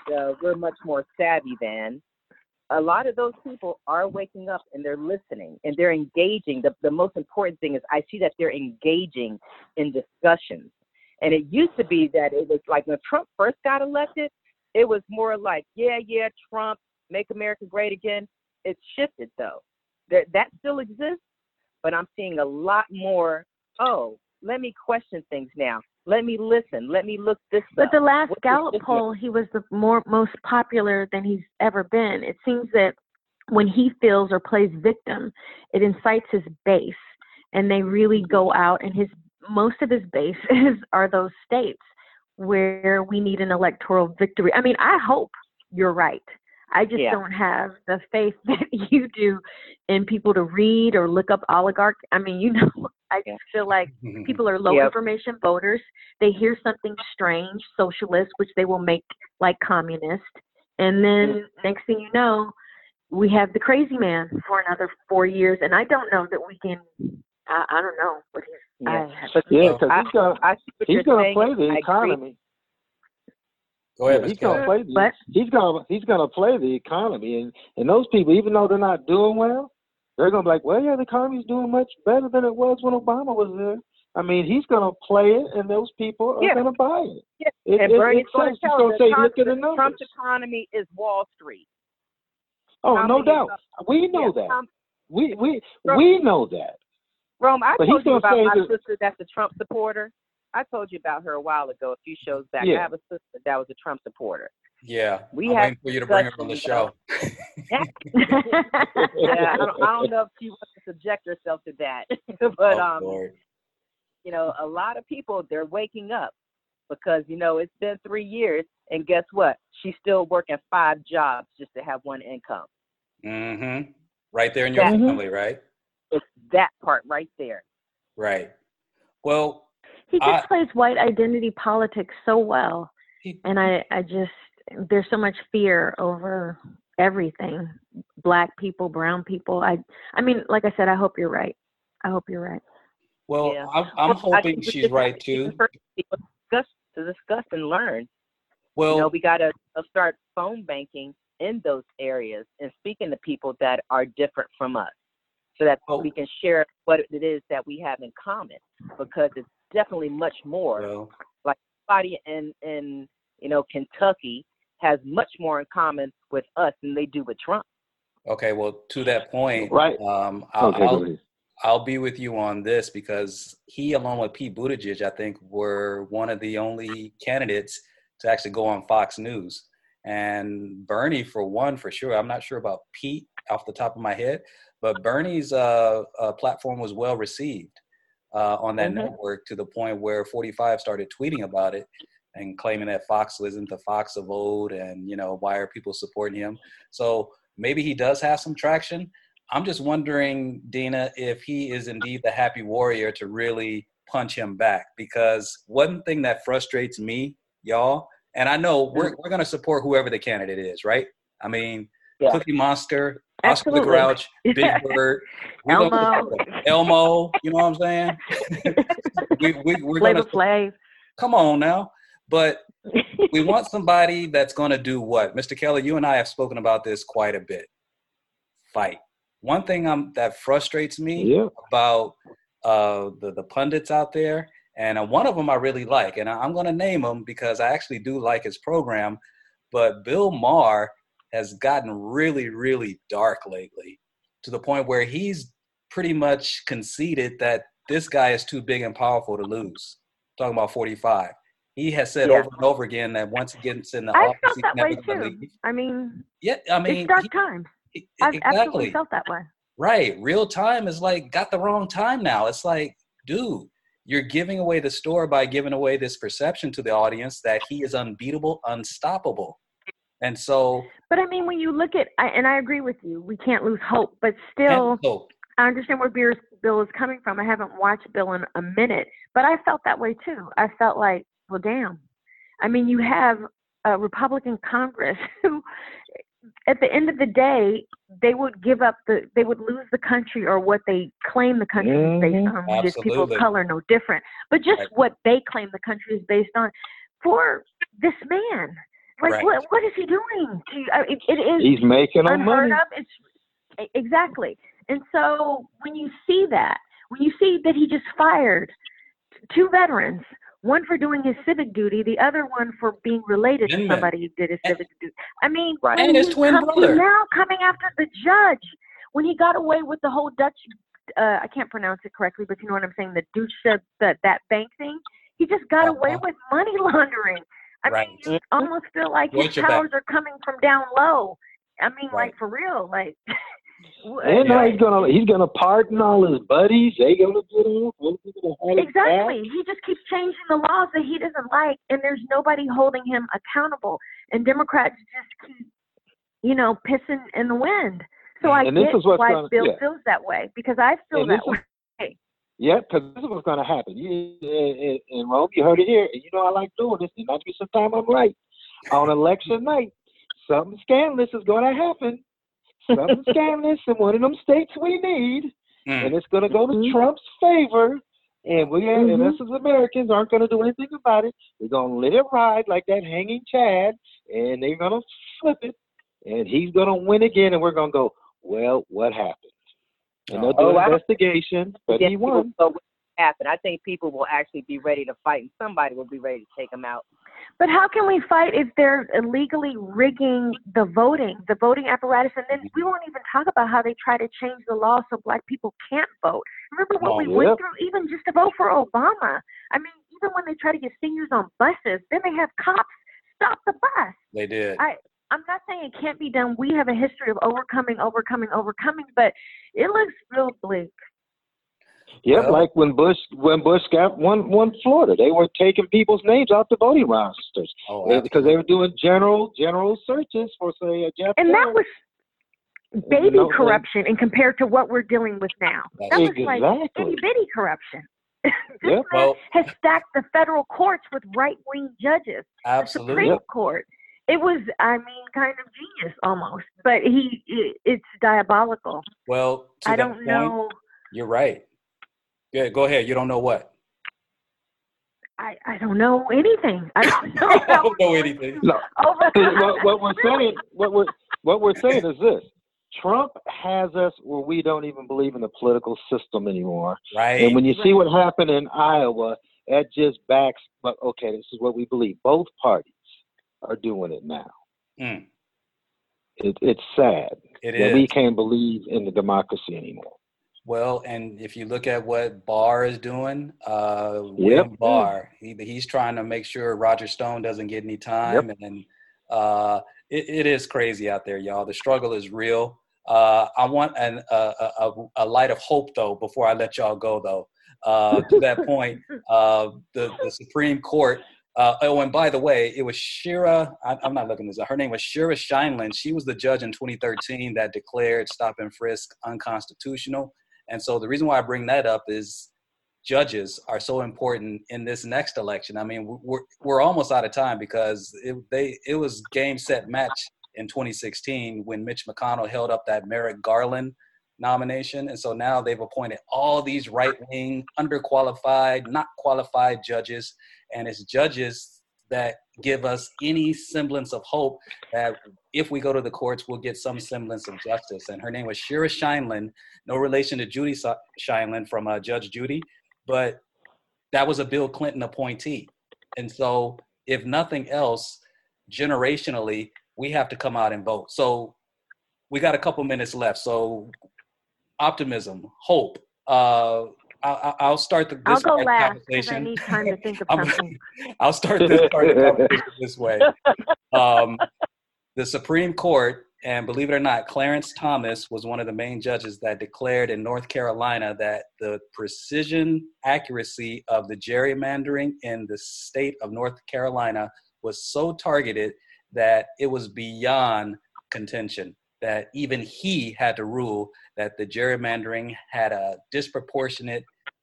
we're much more savvy than. A lot of those people are waking up, and they're listening, and they're engaging. The most important thing is I see that they're engaging in discussions. And it used to be that it was like when Trump first got elected, it was more like, yeah, Trump, make America great again. It's shifted, though. That still exists, but I'm seeing a lot more, let me question things now. Let me listen. Let me look this up. But the last Gallup poll, he was the most popular than he's ever been. It seems that when he feels or plays victim, it incites his base, and they really go out. And most of his base are those states where we need an electoral victory. I mean, I hope you're right. I just don't have the faith that you do in people to read or look up oligarch. I mean, you know, I just feel like people are low information voters. They hear something strange, socialist, which they will make like communist. And then next thing you know, we have the crazy man for another 4 years. And I don't know that we can, I don't know what he's. Because he's going to play the economy. Go ahead, he's gonna play the economy, and those people, even though they're not doing well, they're gonna be like, well, yeah, the economy's doing much better than it was when Obama was there. I mean, he's gonna play it, and those people are gonna buy it. Yeah. And Bernie's gonna tell us that Trump's economy is Wall Street. Oh, no doubt, we know that. We know that. Rome, I told you about my sister that's a Trump supporter. I told you about her a while ago, a few shows back. Yeah. I have a sister that was a Trump supporter. Yeah, I'm waiting for you to bring her on the show. I don't know if she wants to subject herself to that. But, you know, a lot of people, they're waking up because, you know, it's been 3 years. And guess what? She's still working 5 jobs just to have one income. Mm-hmm. Right there in your family, right? It's that part right there. Right. Well, he just plays white identity politics so well, and I just, there's so much fear over everything, black people, brown people. I mean, like I said, I hope you're right. Well, yeah. I'm hoping she's right, too. To discuss and learn. Well, you know, we got to start phone banking in those areas and speaking to people that are different from us so that we can share what it is that we have in common, because it's definitely much more. Well, like somebody in you know, Kentucky has much more in common with us than they do with Trump. Okay, well, to that point, right. I'll be with you on this, because he, along with Pete Buttigieg, I think, were one of the only candidates to actually go on Fox News. And Bernie, for one, for sure. I'm not sure about Pete off the top of my head, but Bernie's platform was well received on that network, to the point where 45 started tweeting about it and claiming that Fox isn't the Fox of old, and, you know, why are people supporting him? So maybe he does have some traction. I'm just wondering, Deana, if he is indeed the happy warrior to really punch him back. Because one thing that frustrates me, y'all, and I know we're going to support whoever the candidate is, right? I mean, yeah. Cookie Monster, Oscar the Grouch, Big Bird, Elmo, you know what I'm saying? we're going to play. Come on now. But we want somebody that's going to do what? Mr. Keller, you and I have spoken about this quite a bit. Fight. One thing that frustrates me about the pundits out there, and one of them I really like, and I'm going to name him because I actually do like his program, but Bill Maher has gotten really, really dark lately, to the point where he's pretty much conceded that this guy is too big and powerful to lose. I'm talking about 45. He has said over and over again that once he gets in the office, he can never leave. I mean, it's dark times. I've absolutely felt that way. Right. Real time is like, got the wrong time now. It's like, dude, you're giving away the store by giving away this perception to the audience that he is unbeatable, unstoppable. And so. But I mean, when you look at, and I agree with you, we can't lose hope, but still, I understand where Bill is coming from. I haven't watched Bill in a minute, but I felt that way too. I felt like, well, damn. I mean, you have a Republican Congress who, at the end of the day, they would lose the country, or what they claim the country is based on, which is people of color, no different. But just what they claim the country is based on, for this man. Like, what is he doing? He's making them money. Exactly. And so when you see that he just fired two veterans, one for doing his civic duty, the other one for being related to somebody who did his civic duty. I mean, and his twin brother. Now coming after the judge, when he got away with the whole Dutch, I can't pronounce it correctly, but you know what I'm saying, the Dutch, that bank thing, he just got away with money laundering. I mean, you almost feel like his powers are coming from down low. I mean, like, for real, like. And now he's gonna pardon all his buddies. They gonna get off. Exactly. He just keeps changing the laws that he doesn't like, and there's nobody holding him accountable. And Democrats just keep, you know, pissing in the wind. So I get why Bill feels that way, because I feel that way. Yeah, because this is what's gonna happen. And Rome, you heard it here. And you know I like doing this. And maybe sometime I'm right. On election night, something scandalous is gonna happen. Something scandalous in one of them states we need, and it's going to go to Trump's favor, and and us as Americans aren't going to do anything about it. We're going to let it ride like that hanging Chad, and they're going to flip it, and he's going to win again, and we're going to go, well, what happened? And they'll do an investigation, but he won. I think people will actually be ready to fight, and somebody will be ready to take him out. But how can we fight if they're illegally rigging the voting apparatus? And then we won't even talk about how they try to change the law so black people can't vote. Remember what we went through, even just to vote for Obama. I mean, even when they try to get seniors on buses, then they have cops stop the bus. They did. I'm not saying it can't be done. We have a history of overcoming, but it looks real bleak. Yep, like when Bush got one Florida, they were taking people's names out the voting registers because they were doing general searches for, say, a Jeff. And that was baby corruption, and compared to what we're dealing with now, that was like itty bitty corruption. This man has stacked the federal courts with right wing judges, the Supreme Court. It was, kind of genius almost, but it's diabolical. Well, I don't know. You're right. Yeah, go ahead. You don't know what? I I don't know anything. I don't know anything. No. What we're saying is this. Trump has us where we don't even believe in the political system anymore. Right. And when you see what happened in Iowa, that just backs, but okay, this is what we believe. Both parties are doing it now. Mm. It's sad that we can't believe in the democracy anymore. Well, and if you look at what Barr is doing, William Barr, he's trying to make sure Roger Stone doesn't get any time. Yep. And it is crazy out there, y'all. The struggle is real. I want a light of hope, though, before I let y'all go, though. To that point, the Supreme Court. And by the way, it was Shira. I'm not looking this up. Her name was Shira Scheindlin. She was the judge in 2013 that declared stop and frisk unconstitutional. And so the reason why I bring that up is judges are so important in this next election. I mean, we're almost out of time because it was game, set, match in 2016 when Mitch McConnell held up that Merrick Garland nomination. And so now they've appointed all these right-wing, underqualified, not qualified judges. And it's judges that give us any semblance of hope that if we go to the courts, we'll get some semblance of justice. And her name was Shira Scheindlin, no relation to Judy Scheindlin from Judge Judy, but that was a Bill Clinton appointee. And so if nothing else, generationally, we have to come out and vote. So we got a couple minutes left. So optimism, hope, I'll start the this I'll go last conversation. I need time to think of something. I'll start this conversation this way. The Supreme Court, and believe it or not, Clarence Thomas was one of the main judges that declared in North Carolina that the precision accuracy of the gerrymandering in the state of North Carolina was so targeted that it was beyond contention, that even he had to rule that the gerrymandering had a disproportionate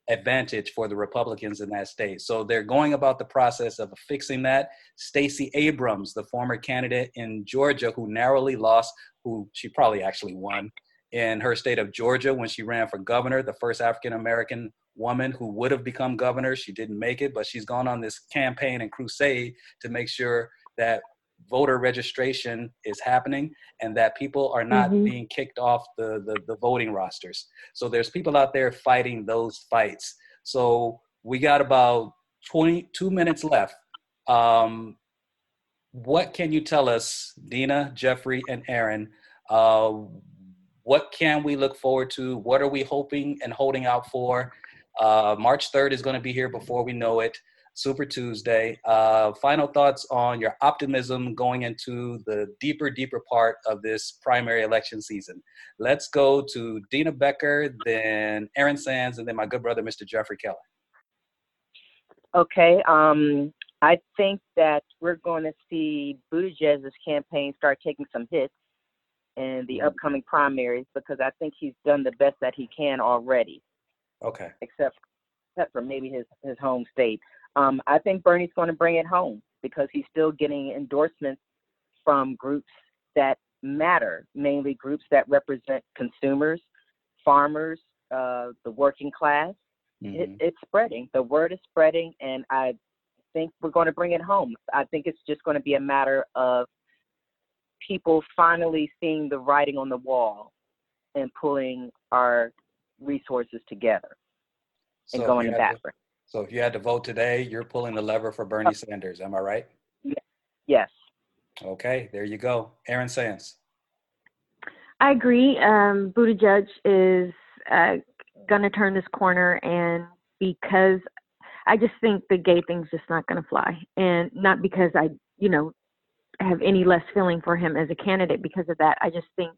advantage for the Republicans in that state. So they're going about the process of fixing that. Stacey Abrams, the former candidate in Georgia who narrowly lost, who she probably actually won in her state of Georgia when she ran for governor, the first African-American woman who would have become governor. She didn't make it, but she's gone on this campaign and crusade to make sure that voter registration is happening and that people are not being kicked off the voting rosters. So there's people out there fighting those fights. So we got about 22 minutes left. What can you tell us, Deana, Jeffrey, and Erin? What can we look forward to? What are we hoping and holding out for? March 3rd is going to be here before we know it. Super Tuesday. Final thoughts on your optimism going into the deeper part of this primary election season. Let's go to Deana Becker, then Erin Sands, and then my good brother, Mr. Jeffrey Keller. Okay. I think that we're going to see Buttigieg's campaign start taking some hits in the upcoming primaries because I think he's done the best that he can already. Okay. Except for maybe his home state. I think Bernie's going to bring it home because he's still getting endorsements from groups that matter, mainly groups that represent consumers, farmers, the working class. It's spreading. The word is spreading, and I think we're going to bring it home. I think it's just going to be a matter of people finally seeing the writing on the wall and pulling our resources together and going in that direction. So if you had to vote today, you're pulling the lever for Bernie Sanders. Am I right? Yes. Okay, there you go. Erin Sands. I agree. Buttigieg is going to turn this corner, and because I just think the gay thing's just not going to fly. And not because I, have any less feeling for him as a candidate because of that. I just think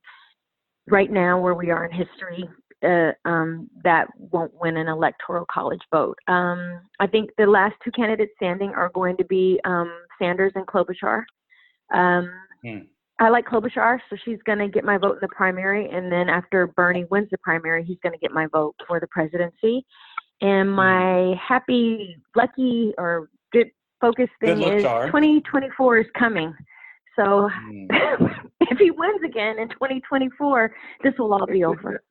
right now where we are in history, that won't win an electoral college vote. I think the last two candidates standing are going to be Sanders and Klobuchar. I like Klobuchar, so she's going to get my vote in the primary. And then after Bernie wins the primary, he's going to get my vote for the presidency. And my happy, lucky, or good focus thing is 2024 is coming. So if he wins again in 2024, this will all be over.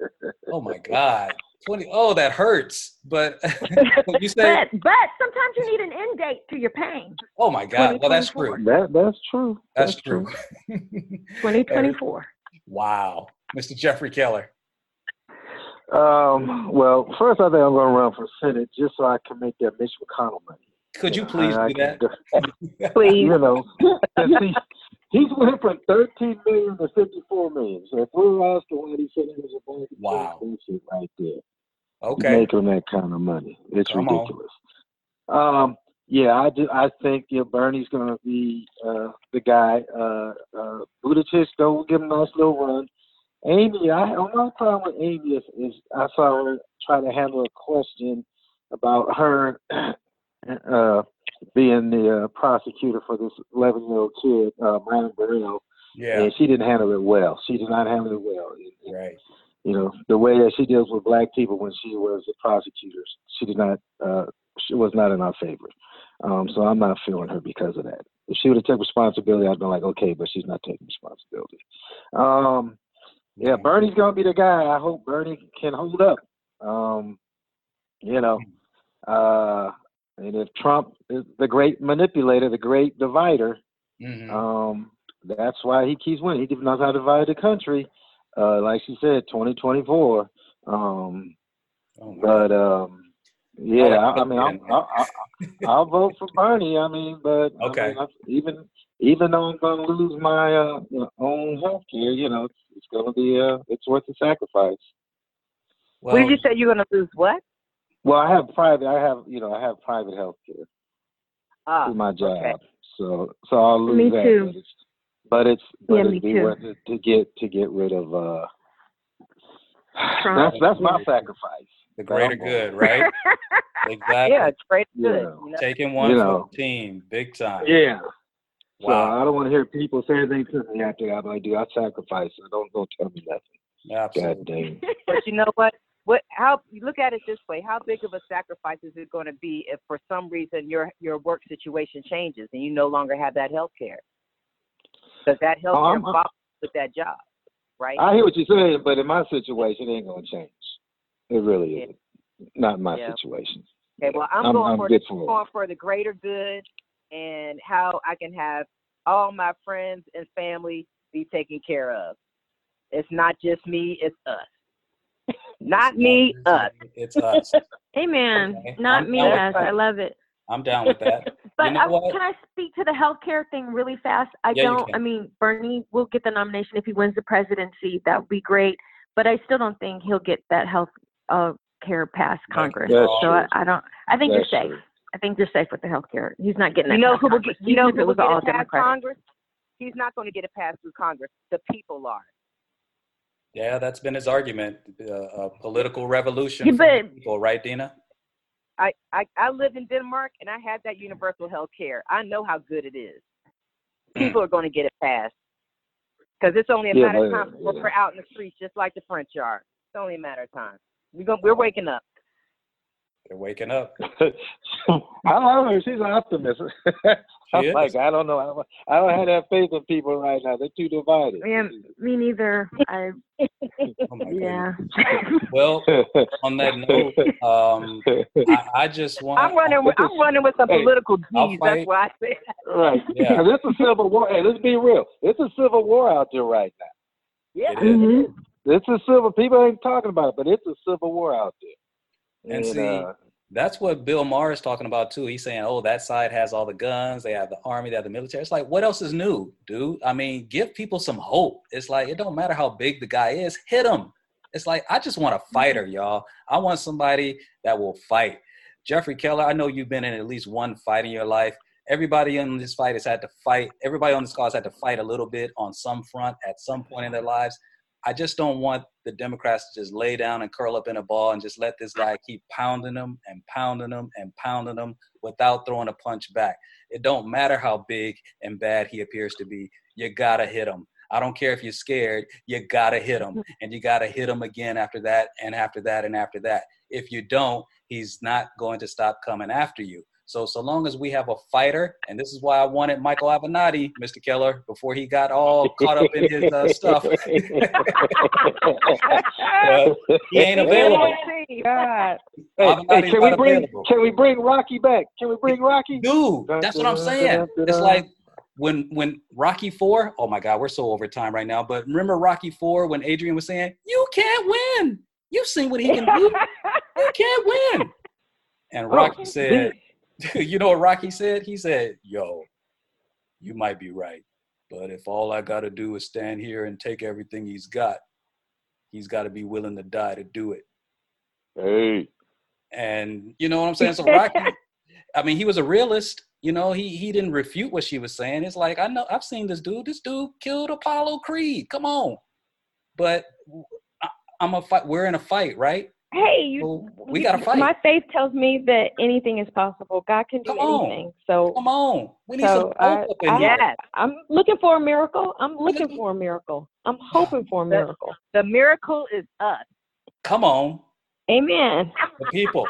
Oh, my God. 20. Oh, that hurts. But you say, but sometimes you need an end date to your pain. Oh my God. Well, that's true. That's true. That's true. 2024. Wow. Mr. Jeffrey Keller. Well, first I think I'm going to run for Senate just so I can make that Mitch McConnell money. Could you please do that? Please. You know, he's went from 13 million to 54 million. So for Oscar, why he said it was a bunch of bullshit right there. Okay. Making that kind of money. It's ridiculous. I think Bernie's going to be the guy. Buttigieg, though, will give him a nice little run. Amy, my problem with Amy is I saw her try to handle a question about her being the prosecutor for this 11-year-old kid, Brian Burrell. Yeah. And she didn't handle it well. She did not handle it well. Right. You know, the way that she deals with black people when she was the prosecutor, she did not. She was not in our favor. So I'm not feeling her because of that. If she would have taken responsibility, I'd been like, okay, but she's not taking responsibility. Yeah, Bernie's going to be the guy. I hope Bernie can hold up. And if Trump is the great manipulator, the great divider, that's why he keeps winning. He knows how to divide the country. Like she said, 2024. I'll vote for Bernie. Even though I'm going to lose my own health care, it's going to be it's worth the sacrifice. Well, where did you say you're going to lose what? Well, I have private health care through my job. Okay. So I'll lose me that. Too. But it's worth it to get rid of that's my sacrifice. The greater good, right? Exactly. Yeah, it's greater good. Taking one for the team, big time. Yeah. Wow. So I don't want to hear people say anything to me after I do. I sacrifice. So don't go tell me nothing. Absolutely. God damn. But you know what? How you look at it this way? How big of a sacrifice is it going to be if, for some reason, your work situation changes and you no longer have that health care? Because that health care involves with that job, right? I hear what you're saying, but in my situation, it ain't going to change. It really is not my situation. Okay, well, I'm going for the greater good and how I can have all my friends and family be taken care of. It's not just me; it's us. Not me, us. It's us. Amen. Okay. Not me, us. I love it. I'm down with that. But can I speak to the healthcare thing really fast? Bernie will get the nomination if he wins the presidency. That would be great. But I still don't think he'll get that health care past Congress. I think you're safe. I think you're safe with the health care. He's not getting that. Who will get it past Congress? He's not going to get it passed through Congress. The people are. Yeah, that's been his argument. A political revolution for the people, right, Deana? I live in Denmark, and I have that universal health care. I know how good it is. People are going to get it passed. Because it's only a matter of time before we're out in the streets, just like the French are. It's only a matter of time. We're waking up. They're waking up. I love her. She's an optimist. I don't know. I don't have that faith in people right now. They're too divided. Yeah, me neither. Well, on that note, I just want. I'm running with some political G's. That's why I say that. Right. Yeah. It's a civil war. Hey, let's be real. It's a civil war out there right now. Yeah. It's a civil. People ain't talking about it, but it's a civil war out there. And that's what Bill Maher is talking about, too. He's saying, that side has all the guns. They have the army. They have the military. It's like, what else is new, dude? I mean, give people some hope. It's like, it don't matter how big the guy is. Hit him. It's like, I just want a fighter, y'all. I want somebody that will fight. Jeffrey Keller, I know you've been in at least one fight in your life. Everybody in this fight has had to fight. Everybody on this call has had to fight a little bit on some front at some point in their lives. I just don't want the Democrats to just lay down and curl up in a ball and just let this guy keep pounding them and pounding them and pounding them without throwing a punch back. It don't matter how big and bad he appears to be. You got to hit him. I don't care if you're scared. You got to hit him. And you got to hit him again after that and after that and after that. If you don't, he's not going to stop coming after you. So long as we have a fighter, and this is why I wanted Michael Avenatti, Mr. Keller, before he got all caught up in his stuff. He ain't available. God. Hey, can we bring Rocky back? Can we bring Rocky? Dude, that's what I'm saying. It's like when Rocky 4, oh my God, we're so over time right now. But remember Rocky 4 when Adrian was saying, "You can't win. You've seen what he can do. You can't win." And Rocky said, you know what Rocky said? He said, "Yo, you might be right, but if all I got to do is stand here and take everything he's got to be willing to die to do it." Hey. And you know what I'm saying? So Rocky, I mean, he was a realist. You know, he didn't refute what she was saying. It's like, I know, I've seen this dude. This dude killed Apollo Creed. Come on. But I'm a fight. We're in a fight, right? Hey, we got to fight. My faith tells me that anything is possible. God can do anything. So come on, we need some hope up in here. I'm looking for a miracle. I'm looking for a miracle. I'm hoping for a miracle. The miracle is us. Come on. Amen. The people.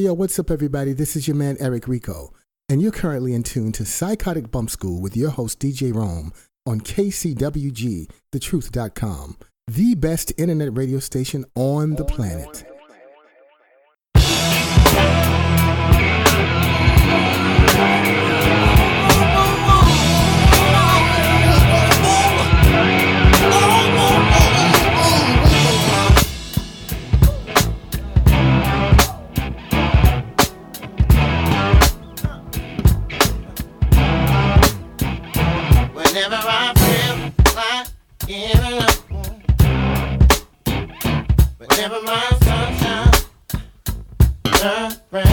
Yo, what's up, everybody? This is your man, Eric Rico, and you're currently in tune to Psychotic Bump School with your host, DJ Rome, on KCWG, TheTruth.com, the best internet radio station on the planet. Whenever my sunshine turns red,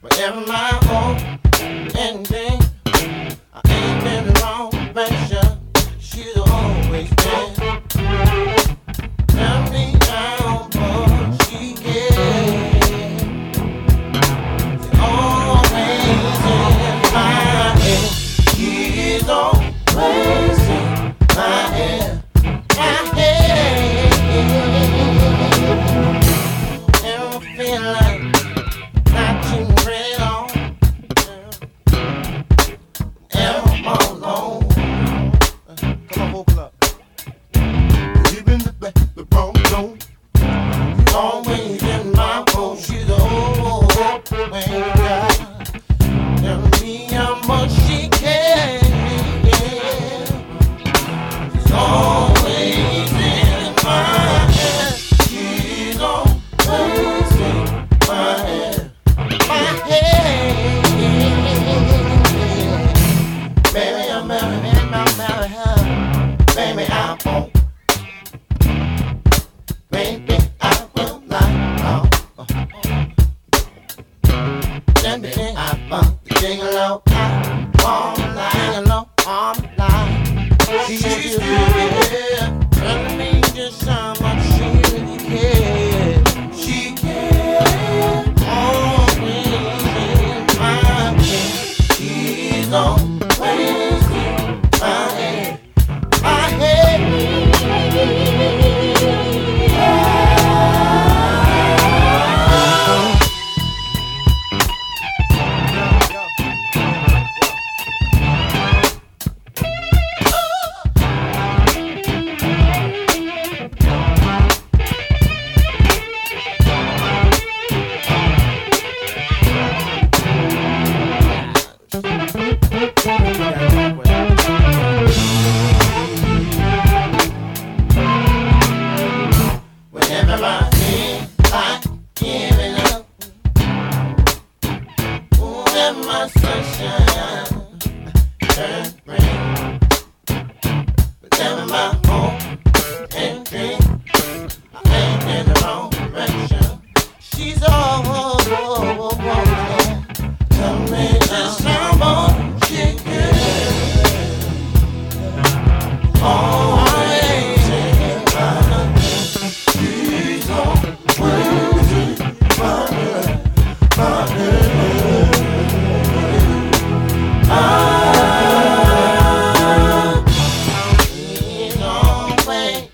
whenever my hope ending, I ain't been the wrong pressure, she's always been. Tell me how much she gets, always in my head, she's always in my head. away.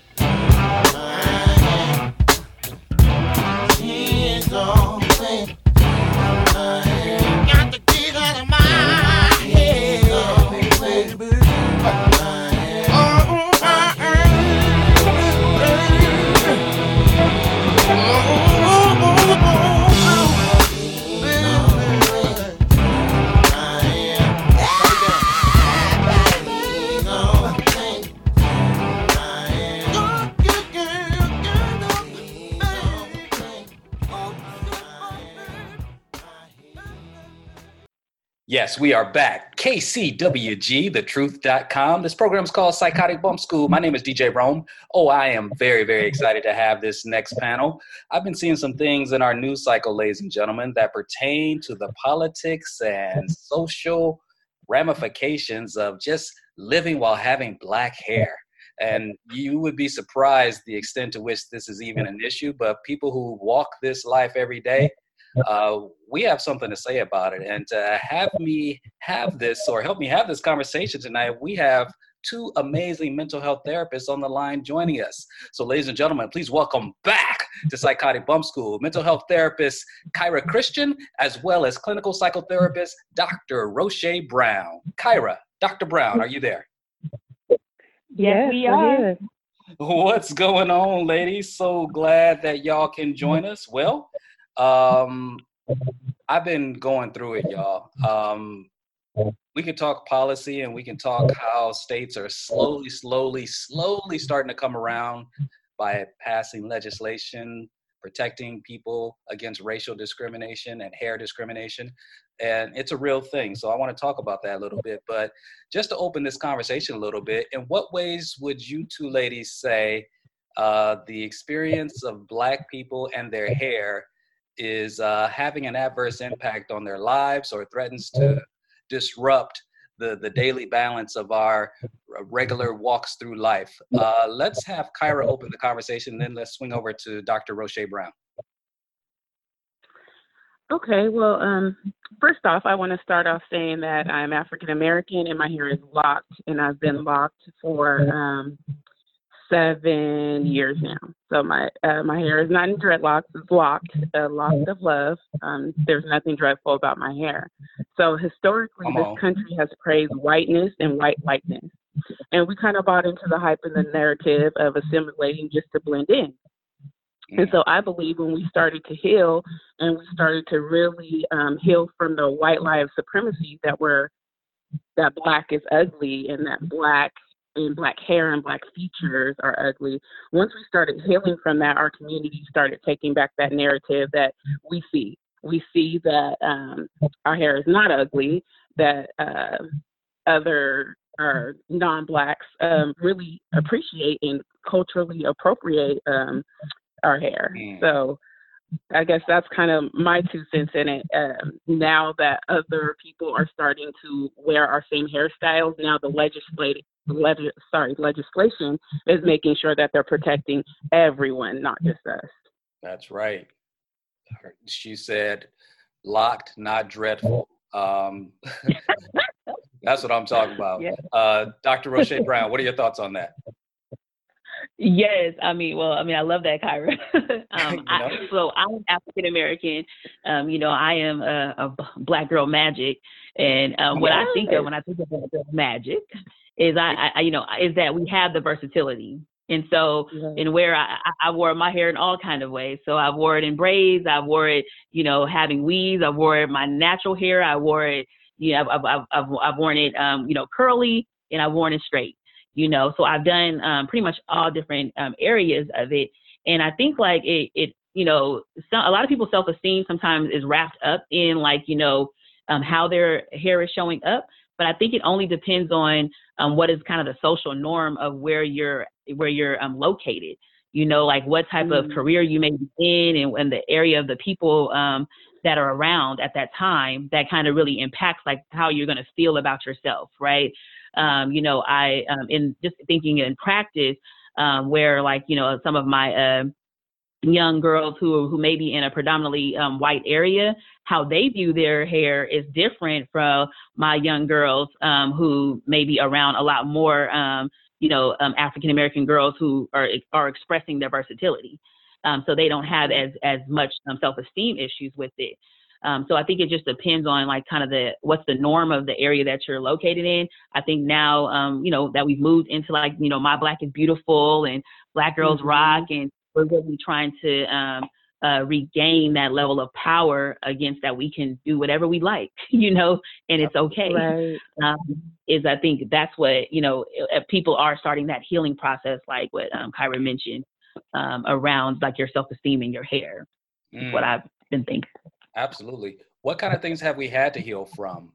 Yes, we are back. KCWG, TheTruth.com. This program is called Psychotic Bump School. My name is DJ Rome. Oh, I am very, very excited to have this next panel. I've been seeing some things in our news cycle, ladies and gentlemen, that pertain to the politics and social ramifications of just living while having black hair. And you would be surprised the extent to which this is even an issue, but people who walk this life every day, we have something to say about it. And to help me have this conversation tonight, we have two amazing mental health therapists on the line joining us. So ladies and gentlemen, please welcome back to Psychotic Bump School, mental health therapist Kyra Christian, as well as clinical psychotherapist, Dr. Rosche Brown. Kyra, Dr. Brown, are you there? Yes, we are. What's going on, ladies? So glad that y'all can join us. Well, I've been going through it, y'all. We can talk policy and we can talk how states are slowly starting to come around by passing legislation, protecting people against racial discrimination and hair discrimination. And it's a real thing. So I want to talk about that a little bit, but just to open this conversation a little bit, in what ways would you two ladies say, the experience of black people and their hair is having an adverse impact on their lives or threatens to disrupt the daily balance of our regular walks through life? Let's have Kyra open the conversation, then let's swing over to Dr. Rosche Brown. Okay, well, first off, I want to start off saying that I'm African-American and my hair is locked, and I've been locked for 7 years now. So my hair is not in dreadlocks, it's locked, locked of love. There's nothing dreadful about my hair. So historically, this country has praised whiteness and white likeness. And we kind of bought into the hype and the narrative of assimilating just to blend in. And so I believe when we started to heal and we started to really heal from the white lie of supremacy that black is ugly and that black hair and black features are ugly. Once we started healing from that, our community started taking back that narrative that we see. We see that our hair is not ugly, that other or non-blacks really appreciate and culturally appropriate our hair. So I guess that's kind of my 2 cents in it. Now that other people are starting to wear our same hairstyles, now the legislation is making sure that they're protecting everyone, not just us. That's right. She said, locked, not dreadful. That's what I'm talking about. Yeah. Dr. Rosche Brown, what are your thoughts on that? Yes, I love that, Kyra. So I'm African American. I am a black girl magic, and what I think of when I think of black girl magic is is that we have the versatility. And so, and where I wore my hair in all kind of ways. So I wore it in braids. I wore it, having weaves. I wore my natural hair. I wore it, I've worn it, curly, and I've worn it straight. So I've done pretty much all different areas of it. And I think like a lot of people's self-esteem sometimes is wrapped up in how their hair is showing up. But I think it only depends on what is kind of the social norm of where you're located, what type of career you may be in and the area of the people that are around at that time that kind of really impacts how you're going to feel about yourself. Right. I in just thinking in practice where some of my young girls who may be in a predominantly white area, how they view their hair is different from my young girls who may be around a lot more you know, African-American girls who are expressing their versatility. So they don't have as much self-esteem issues with it. So I think it just depends on like kind of what's the norm of the area that you're located in. I think now, you know, that we've moved into like, you know, My Black is Beautiful and Black Girls mm-hmm. Rock, and we're really trying to regain that level of power against that we can do whatever we like, you know, and it's okay. Right. I think that's what, you know, people are starting that healing process, like what Kyra mentioned, around like your self-esteem and your hair, is what I've been thinking. Absolutely. What kind of things have we had to heal from?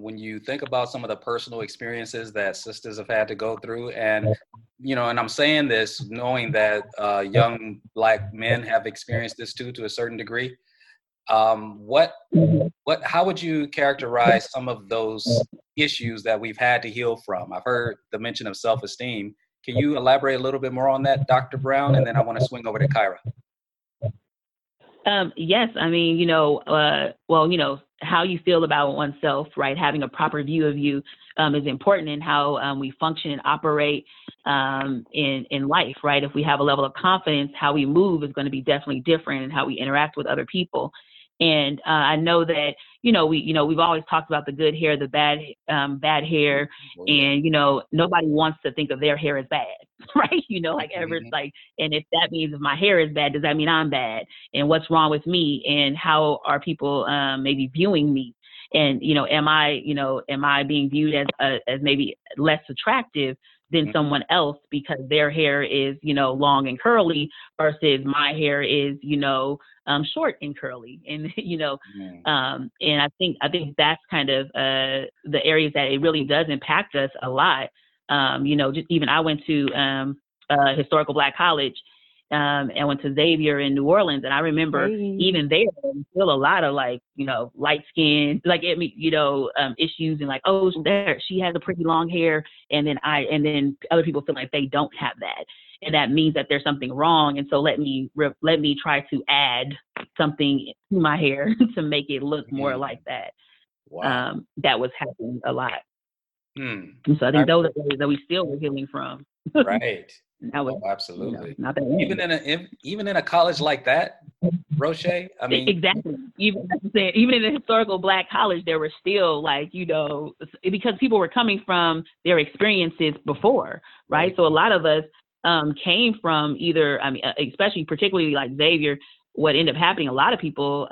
When you think about some of the personal experiences that sisters have had to go through, and, you know, and I'm saying this knowing that young Black men have experienced this too, to a certain degree. How would you characterize some of those issues that we've had to heal from? I've heard the mention of self-esteem. Can you elaborate a little bit more on that, Dr. Brown? And then I want to swing over to Kyra. Yes. I mean, you know, well, you know, how you feel about oneself, right? Having a proper view of you is important in how we function and operate in life, right? If we have a level of confidence, how we move is going to be definitely different, and how we interact with other people. And I know that, you know, we've always talked about the good hair, the bad hair, and, you know, nobody wants to think of their hair as bad, right? You know, like ever, like, and if that means if my hair is bad, does that mean I'm bad? And what's wrong with me? And how are people maybe viewing me? And, you know, am I being viewed as maybe less attractive than someone else because their hair is, you know, long and curly versus my hair is, you know, short and curly. And, you know, and I think that's kind of the areas that it really does impact us a lot. You know, just even I went to a historical Black college, and went to Xavier in New Orleans. And I remember even there, still a lot of like, you know, light skin, like, you know, issues, and like, oh, there, she has a pretty long hair. And then other people feel like they don't have that. And that means that there's something wrong. And so let me try to add something to my hair to make it look more like that. Wow. That was happening a lot. And so I think those are that we still were healing from. Right. Oh, absolutely. You know, even in a college like that, Rosche, I mean, exactly. Even in a historical Black college, there were still like, you know, because people were coming from their experiences before, right? So a lot of us came from either, I mean, especially particularly like Xavier, what ended up happening, a lot of people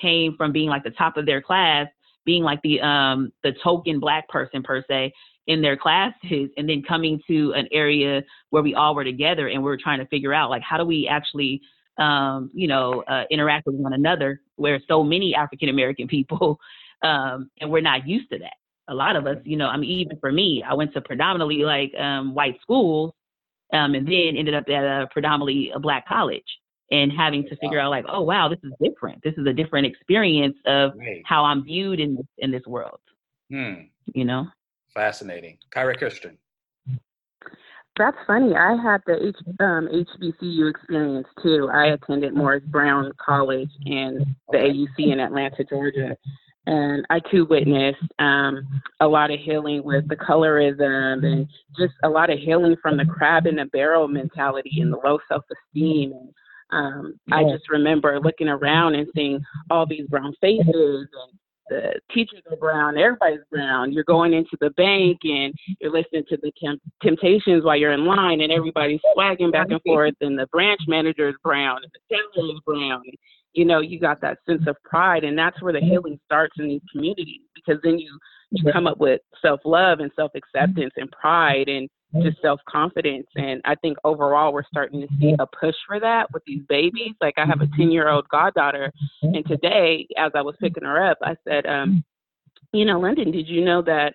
came from being like the top of their class, being like the token Black person per se in their classes, and then coming to an area where we all were together and we were trying to figure out like, how do we actually, you know, interact with one another, where so many African-American people, and we're not used to that. A lot of us, you know, I mean, even for me, I went to predominantly like white schools, and then ended up at a predominantly Black college, and having to figure out like, oh, wow, this is different. This is a different experience of how I'm viewed in this world, you know? Fascinating. Kyra Christian. That's funny. I had the HBCU experience too. I attended Morris Brown College and the AUC in Atlanta, Georgia. And I too witnessed a lot of healing with the colorism, and just a lot of healing from the crab in the barrel mentality and the low self-esteem. And, I just remember looking around and seeing all these brown faces, and the teachers are brown, everybody's brown. You're going into the bank and you're listening to the Temptations while you're in line, and everybody's swagging back and forth, and the branch manager is brown and the teller is brown. You know, you got that sense of pride, and that's where the healing starts in these communities, because then you come up with self-love and self-acceptance and pride and just self-confidence. And I think overall we're starting to see a push for that with these babies. Like, I have a 10-year-old goddaughter, and today as I was picking her up, I said, you know, London, did you know that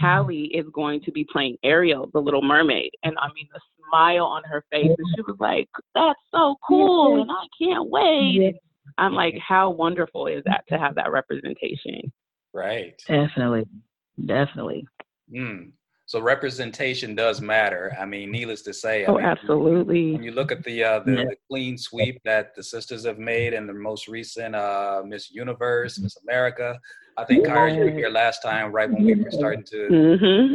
Hallie is going to be playing Ariel, the Little Mermaid? And I mean, the smile on her face, and she was like, that's so cool, and I can't wait. I'm like, how wonderful is that to have that representation? Right. Definitely. So representation does matter. I mean, needless to say. I mean, absolutely. When you look at the clean sweep that the sisters have made in the most recent Miss Universe, Miss America, I think Kyra, you were here last time, right when we were starting to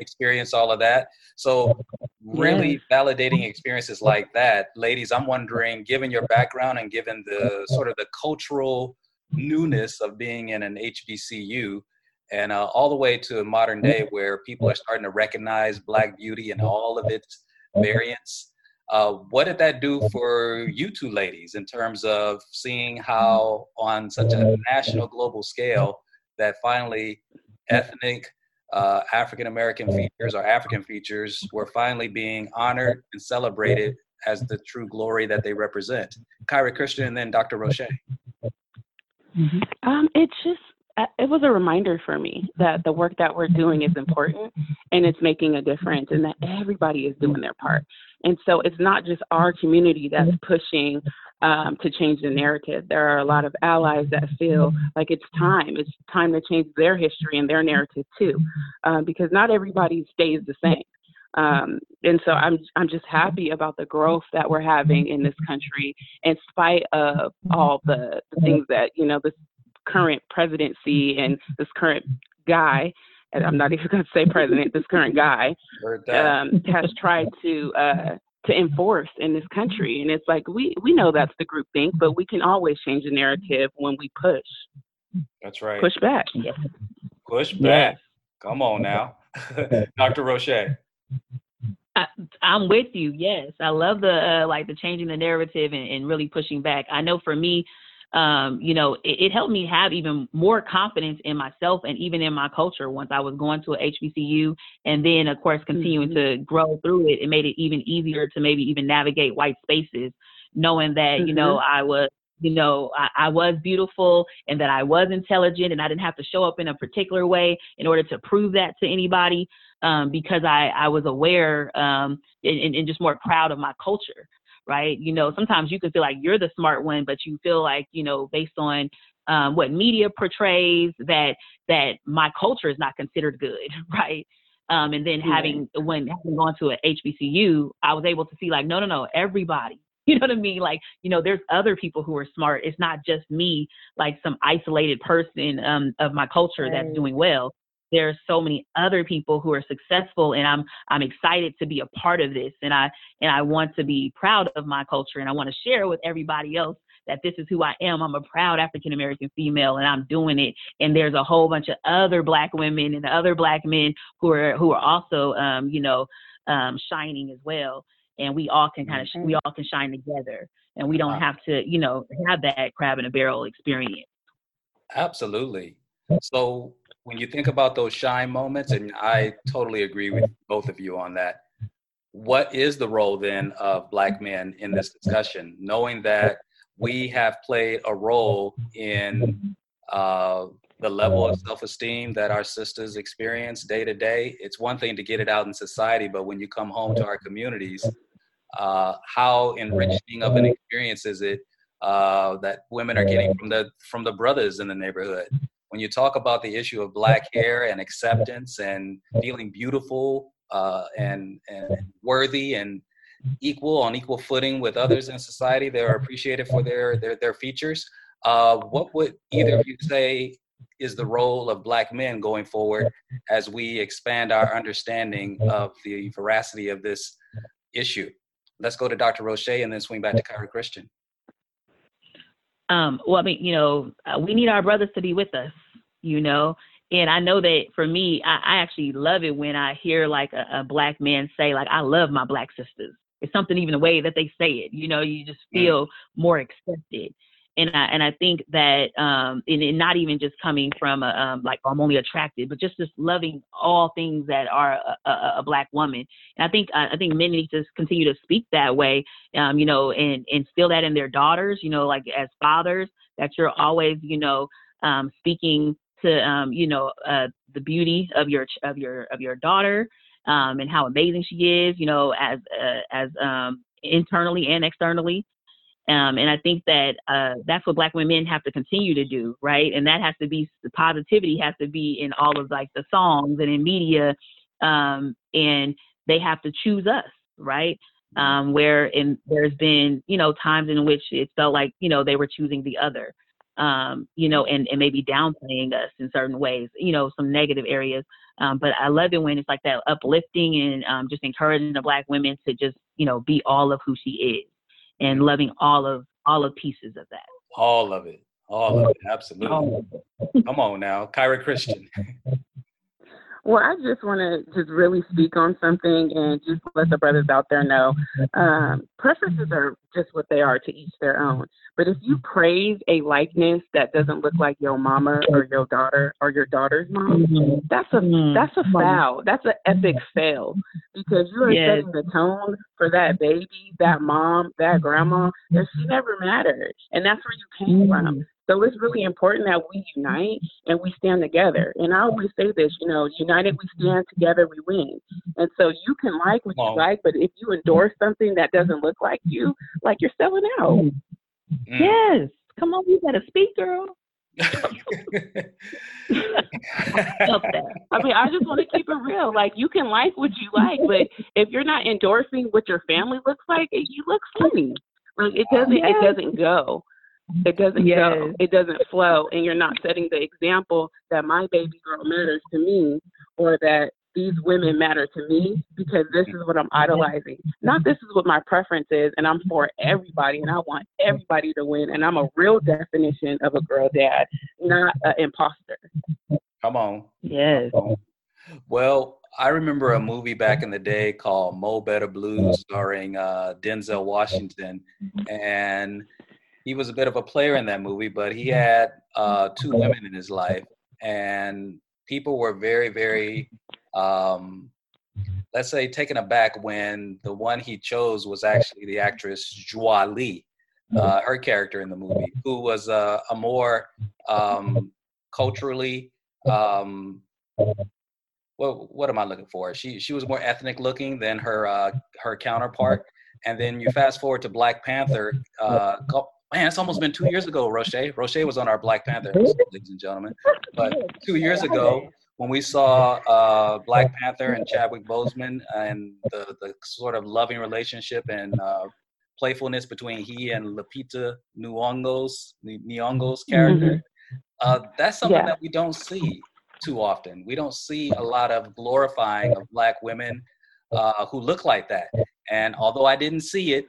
experience all of that. So really validating experiences like that. Ladies, I'm wondering, given your background and given the sort of the cultural newness of being in an HBCU, and all the way to modern day where people are starting to recognize Black beauty and all of its variants, what did that do for you two ladies in terms of seeing how on such a national global scale that finally ethnic African-American features or African features were finally being honored and celebrated as the true glory that they represent? Kyra Christian and then Dr. Rosche. It was a reminder for me that the work that we're doing is important and it's making a difference and that everybody is doing their part. And so it's not just our community that's pushing to change the narrative. There are a lot of allies that feel like it's time. It's time to change their history and their narrative too, because not everybody stays the same. And so I'm just happy about the growth that we're having in this country in spite of all the things that, you know, this current presidency and this current guy, and I'm not even going to say president, this current guy has tried to enforce in this country. And it's like, we know that's the group thing, but we can always change the narrative when we push. That's right. Push back. Yeah. Push back. Yeah. Come on now. Dr. Rosche. I'm with you. Yes. I love the changing the narrative and really pushing back. I know for me, it helped me have even more confidence in myself and even in my culture once I was going to a HBCU, and then of course continuing to grow through it. It made it even easier to maybe even navigate white spaces, knowing that, I was beautiful and that I was intelligent and I didn't have to show up in a particular way in order to prove that to anybody, because I was aware and just more proud of my culture. Right. Sometimes you can feel like you're the smart one, but you feel like, based on what media portrays that my culture is not considered good. Right. And then having gone to an HBCU, I was able to see like, no, everybody. You know what I mean? Like, there's other people who are smart. It's not just me, like some isolated person of my culture that's doing well. There are so many other people who are successful, and I'm excited to be a part of this. And I want to be proud of my culture, and I want to share with everybody else that this is who I am. I'm a proud African-American female, and I'm doing it. And there's a whole bunch of other Black women and other Black men who are also, shining as well. And we all can kind of shine together, and we don't have to, have that crab in a barrel experience. Absolutely. So, when you think about those shine moments, and I totally agree with both of you on that, what is the role then of Black men in this discussion? Knowing that we have played a role in the level of self-esteem that our sisters experience day to day. It's one thing to get it out in society, but when you come home to our communities, how enriching of an experience is it that women are getting from the brothers in the neighborhood? When you talk about the issue of Black hair and acceptance and feeling beautiful and worthy and on equal footing with others in society, they're appreciated for their features. What would either of you say is the role of Black men going forward as we expand our understanding of the veracity of this issue? Let's go to Dr. Rosche and then swing back to Kyra Christian. We need our brothers to be with us, and I know that for me, I actually love it when I hear like a Black man say like, I love my Black sisters. It's something, even the way that they say it, you just feel more accepted. And I think that, and not even just coming from I'm only attracted, but just loving all things that are a Black woman. And I think men need to continue to speak that way, and instill that in their daughters, as fathers, that you're always, speaking to, the beauty of your daughter, and how amazing she is, as internally and externally. And I think that that's what Black women have to continue to do, right? And that has to be, the positivity has to be in all of like the songs and in media, and they have to choose us, right? Where there's been, times in which it felt like, they were choosing the other. and maybe downplaying us in certain ways, some negative areas. But I love it when it's like that uplifting and just encouraging the Black women to just, be all of who she is and loving all of pieces of that. All of it. All of it. Absolutely. All of it. Come on now. Kyra Christian. Well, I just want to really speak on something and just let the brothers out there know. Preferences are just what they are, to each their own. But if you praise a likeness that doesn't look like your mama or your daughter or your daughter's mom, that's a foul. That's an epic fail, because you are setting the tone for that baby, that mom, that grandma, that she never mattered. And that's where you came from. So it's really important that we unite and we stand together. And I always say this, united we stand, together we win. And so you can like what you like, but if you endorse something that doesn't look like you, like, you're selling out. Mm. Yes. Come on, you better speak, girl. I mean, I just want to keep it real. Like, you can like what you like, but if you're not endorsing what your family looks like, you look funny. Like, it doesn't go. It doesn't go. It doesn't flow. And you're not setting the example that my baby girl matters to me, or that these women matter to me, because this is what I'm idolizing. Not this is what my preference is, and I'm for everybody, and I want everybody to win. And I'm a real definition of a girl dad, not an imposter. Come on. Yes. Come on. Well, I remember a movie back in the day called Mo Better Blues, starring Denzel Washington. And he was a bit of a player in that movie, but he had two women in his life, and people were very, very, let's say, taken aback when the one he chose was actually the actress Joa Lee, her character in the movie, who was a more culturally, well, what am I looking for? She was more ethnic looking than her counterpart. And then you fast forward to Black Panther, man, it's almost been 2 years ago, Rosche. Rosche was on our Black Panther episode, ladies and gentlemen. But 2 years ago, when we saw Black Panther and Chadwick Boseman and the sort of loving relationship and playfulness between he and Lupita Nyong'o's character, that's something that we don't see too often. We don't see a lot of glorifying of Black women who look like that. And although I didn't see it,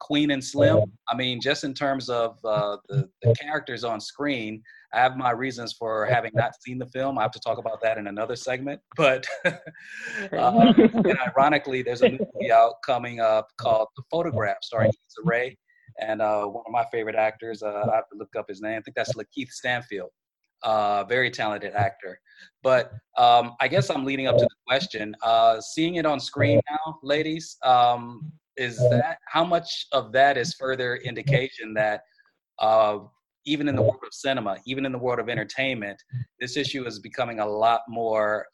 Queen and Slim, I mean, just in terms of the characters on screen, I have my reasons for having not seen the film. I have to talk about that in another segment. But and ironically, there's a new movie out coming up called The Photograph, starring Issa Rae, and one of my favorite actors, I have to look up his name. I think that's Lakeith Stanfield. Very talented actor. But I guess I'm leading up to the question. Seeing it on screen now, ladies, is that, how much of that is further indication that even in the world of cinema, even in the world of entertainment, this issue is becoming a lot more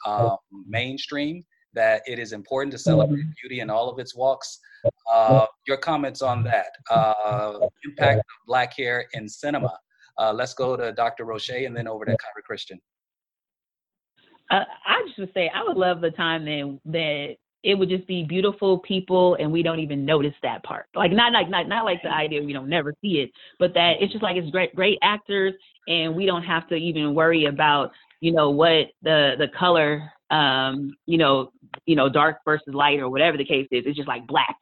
mainstream, that it is important to celebrate beauty in all of its walks? Your comments on that, impact of Black hair in cinema. Let's go to Dr. Rosche and then over to Kyra Christian. I just would say I would love the time that it would just be beautiful people and we don't even notice that part. Like, not like the idea we don't never see it, but that it's just like it's great actors and we don't have to even worry about, what the color, dark versus light or whatever the case is. It's just like black.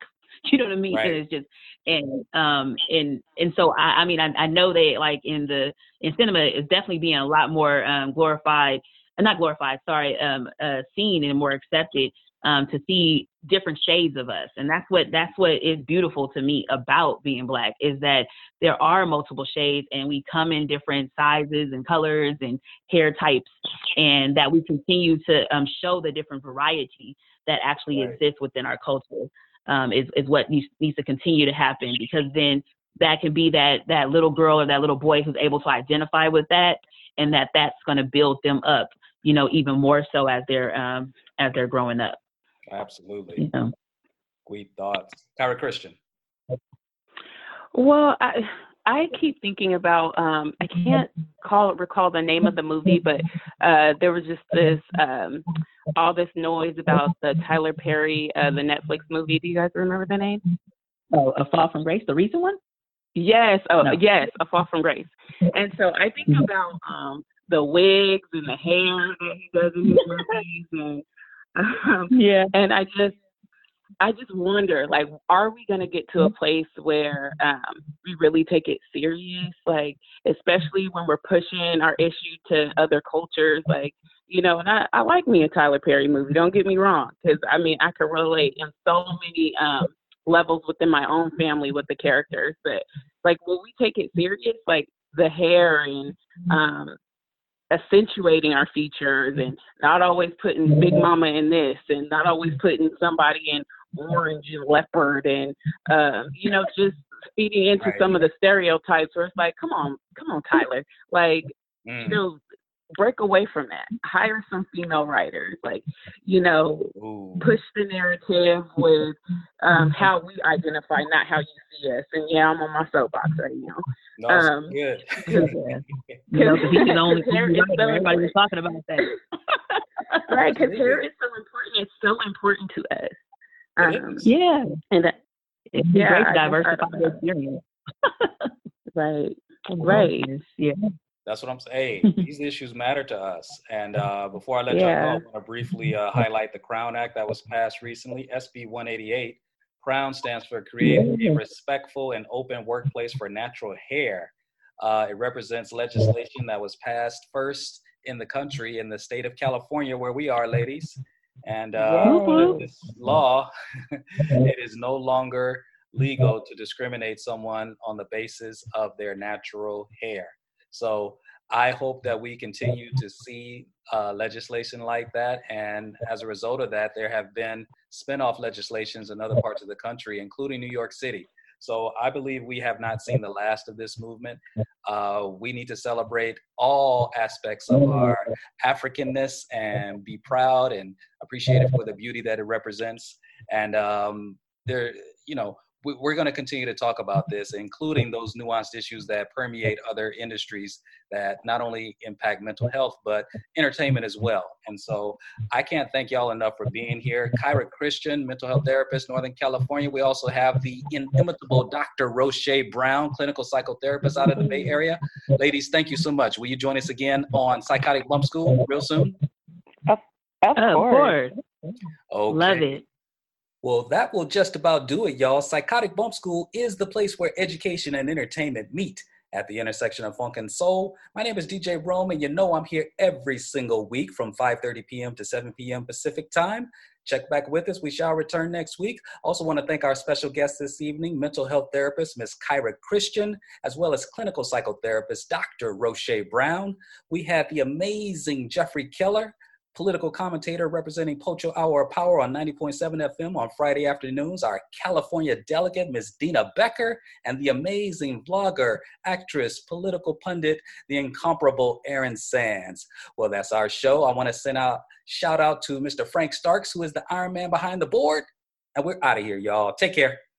You know what I mean? Right. It's just, and so I know that like in cinema is definitely being a lot more seen and more accepted to see different shades of us, and that's what is beautiful to me about being Black, is that there are multiple shades and we come in different sizes and colors and hair types, and that we continue to show the different variety that actually exists within our culture. Is what needs to continue to happen, because then that can be that little girl or that little boy who's able to identify with that, and that's going to build them up, even more so as they're growing up. Absolutely. Sweet thoughts. Kyra Christian. Well, I keep thinking about, I can't recall the name of the movie, but there was just this, all this noise about the Tyler Perry, the Netflix movie. Do you guys remember the name? Oh, A Fall from Grace, the recent one? Yes. Oh, no. Yes. A fall from grace. And so I think about the wigs and the hair that he does in his movies, and and I just wonder, like, are we going to get to a place where we really take it serious? Like, especially when we're pushing our issue to other cultures, like, you know, and I like me a Tyler Perry movie. Don't get me wrong. Cause I mean, I can relate in so many levels within my own family with the characters, but like, will we take it serious? Like the hair and accentuating our features and not always putting Big Mama in this and not always putting somebody in orange and leopard and, you know, just feeding into some of the stereotypes where it's like, come on, Tyler. Like, you know, break away from that. Hire some female writers, like, you know, push the narrative with how we identify, not how you see us. And yeah, I'm on my soapbox right now. No, good. Everybody was talking about that. Right, because hair is so important. It's so important to us. Yeah. And it's a great diversified experience. Right. Yeah. That's what I'm saying. Hey, these issues matter to us. And before I let y'all go, I want to briefly highlight the Crown Act that was passed recently, SB 188. Crown stands for Creating a Respectful and Open Workplace for Natural Hair. It represents legislation that was passed first in the country, in the state of California, where we are, ladies. And under this law, it is no longer legal to discriminate someone on the basis of their natural hair. So I hope that we continue to see legislation like that. And as a result of that, there have been spinoff legislations in other parts of the country, including New York City. So I believe we have not seen the last of this movement. We need to celebrate all aspects of our Africanness and be proud and appreciate it for the beauty that it represents. And we're going to continue to talk about this, including those nuanced issues that permeate other industries that not only impact mental health, but entertainment as well. And so I can't thank y'all enough for being here. Kyra Christian, mental health therapist, Northern California. We also have the inimitable Dr. Rosche Brown, clinical psychotherapist out of the Bay Area. Ladies, thank you so much. Will you join us again on Psychotic Bump School real soon? Of course. Okay. Love it. Well, that will just about do it, y'all. Psychotic Bump School is the place where education and entertainment meet at the intersection of funk and soul. My name is DJ Rome, and you know I'm here every single week from 5:30 p.m. to 7 p.m. Pacific time. Check back with us. We shall return next week. Also want to thank our special guest this evening, mental health therapist, Ms. Kyra Christian, as well as clinical psychotherapist, Dr. Rosche Brown. We had the amazing Jeffrey Keller, political commentator representing Pocho Hour of Power on 90.7 FM on Friday afternoons, our California delegate, Ms. Deana Becker, and the amazing vlogger, actress, political pundit, the incomparable Erin Sands. Well, that's our show. I want to send out shout out to Mr. Frank Starks, who is the Iron Man behind the board. And we're out of here, y'all. Take care.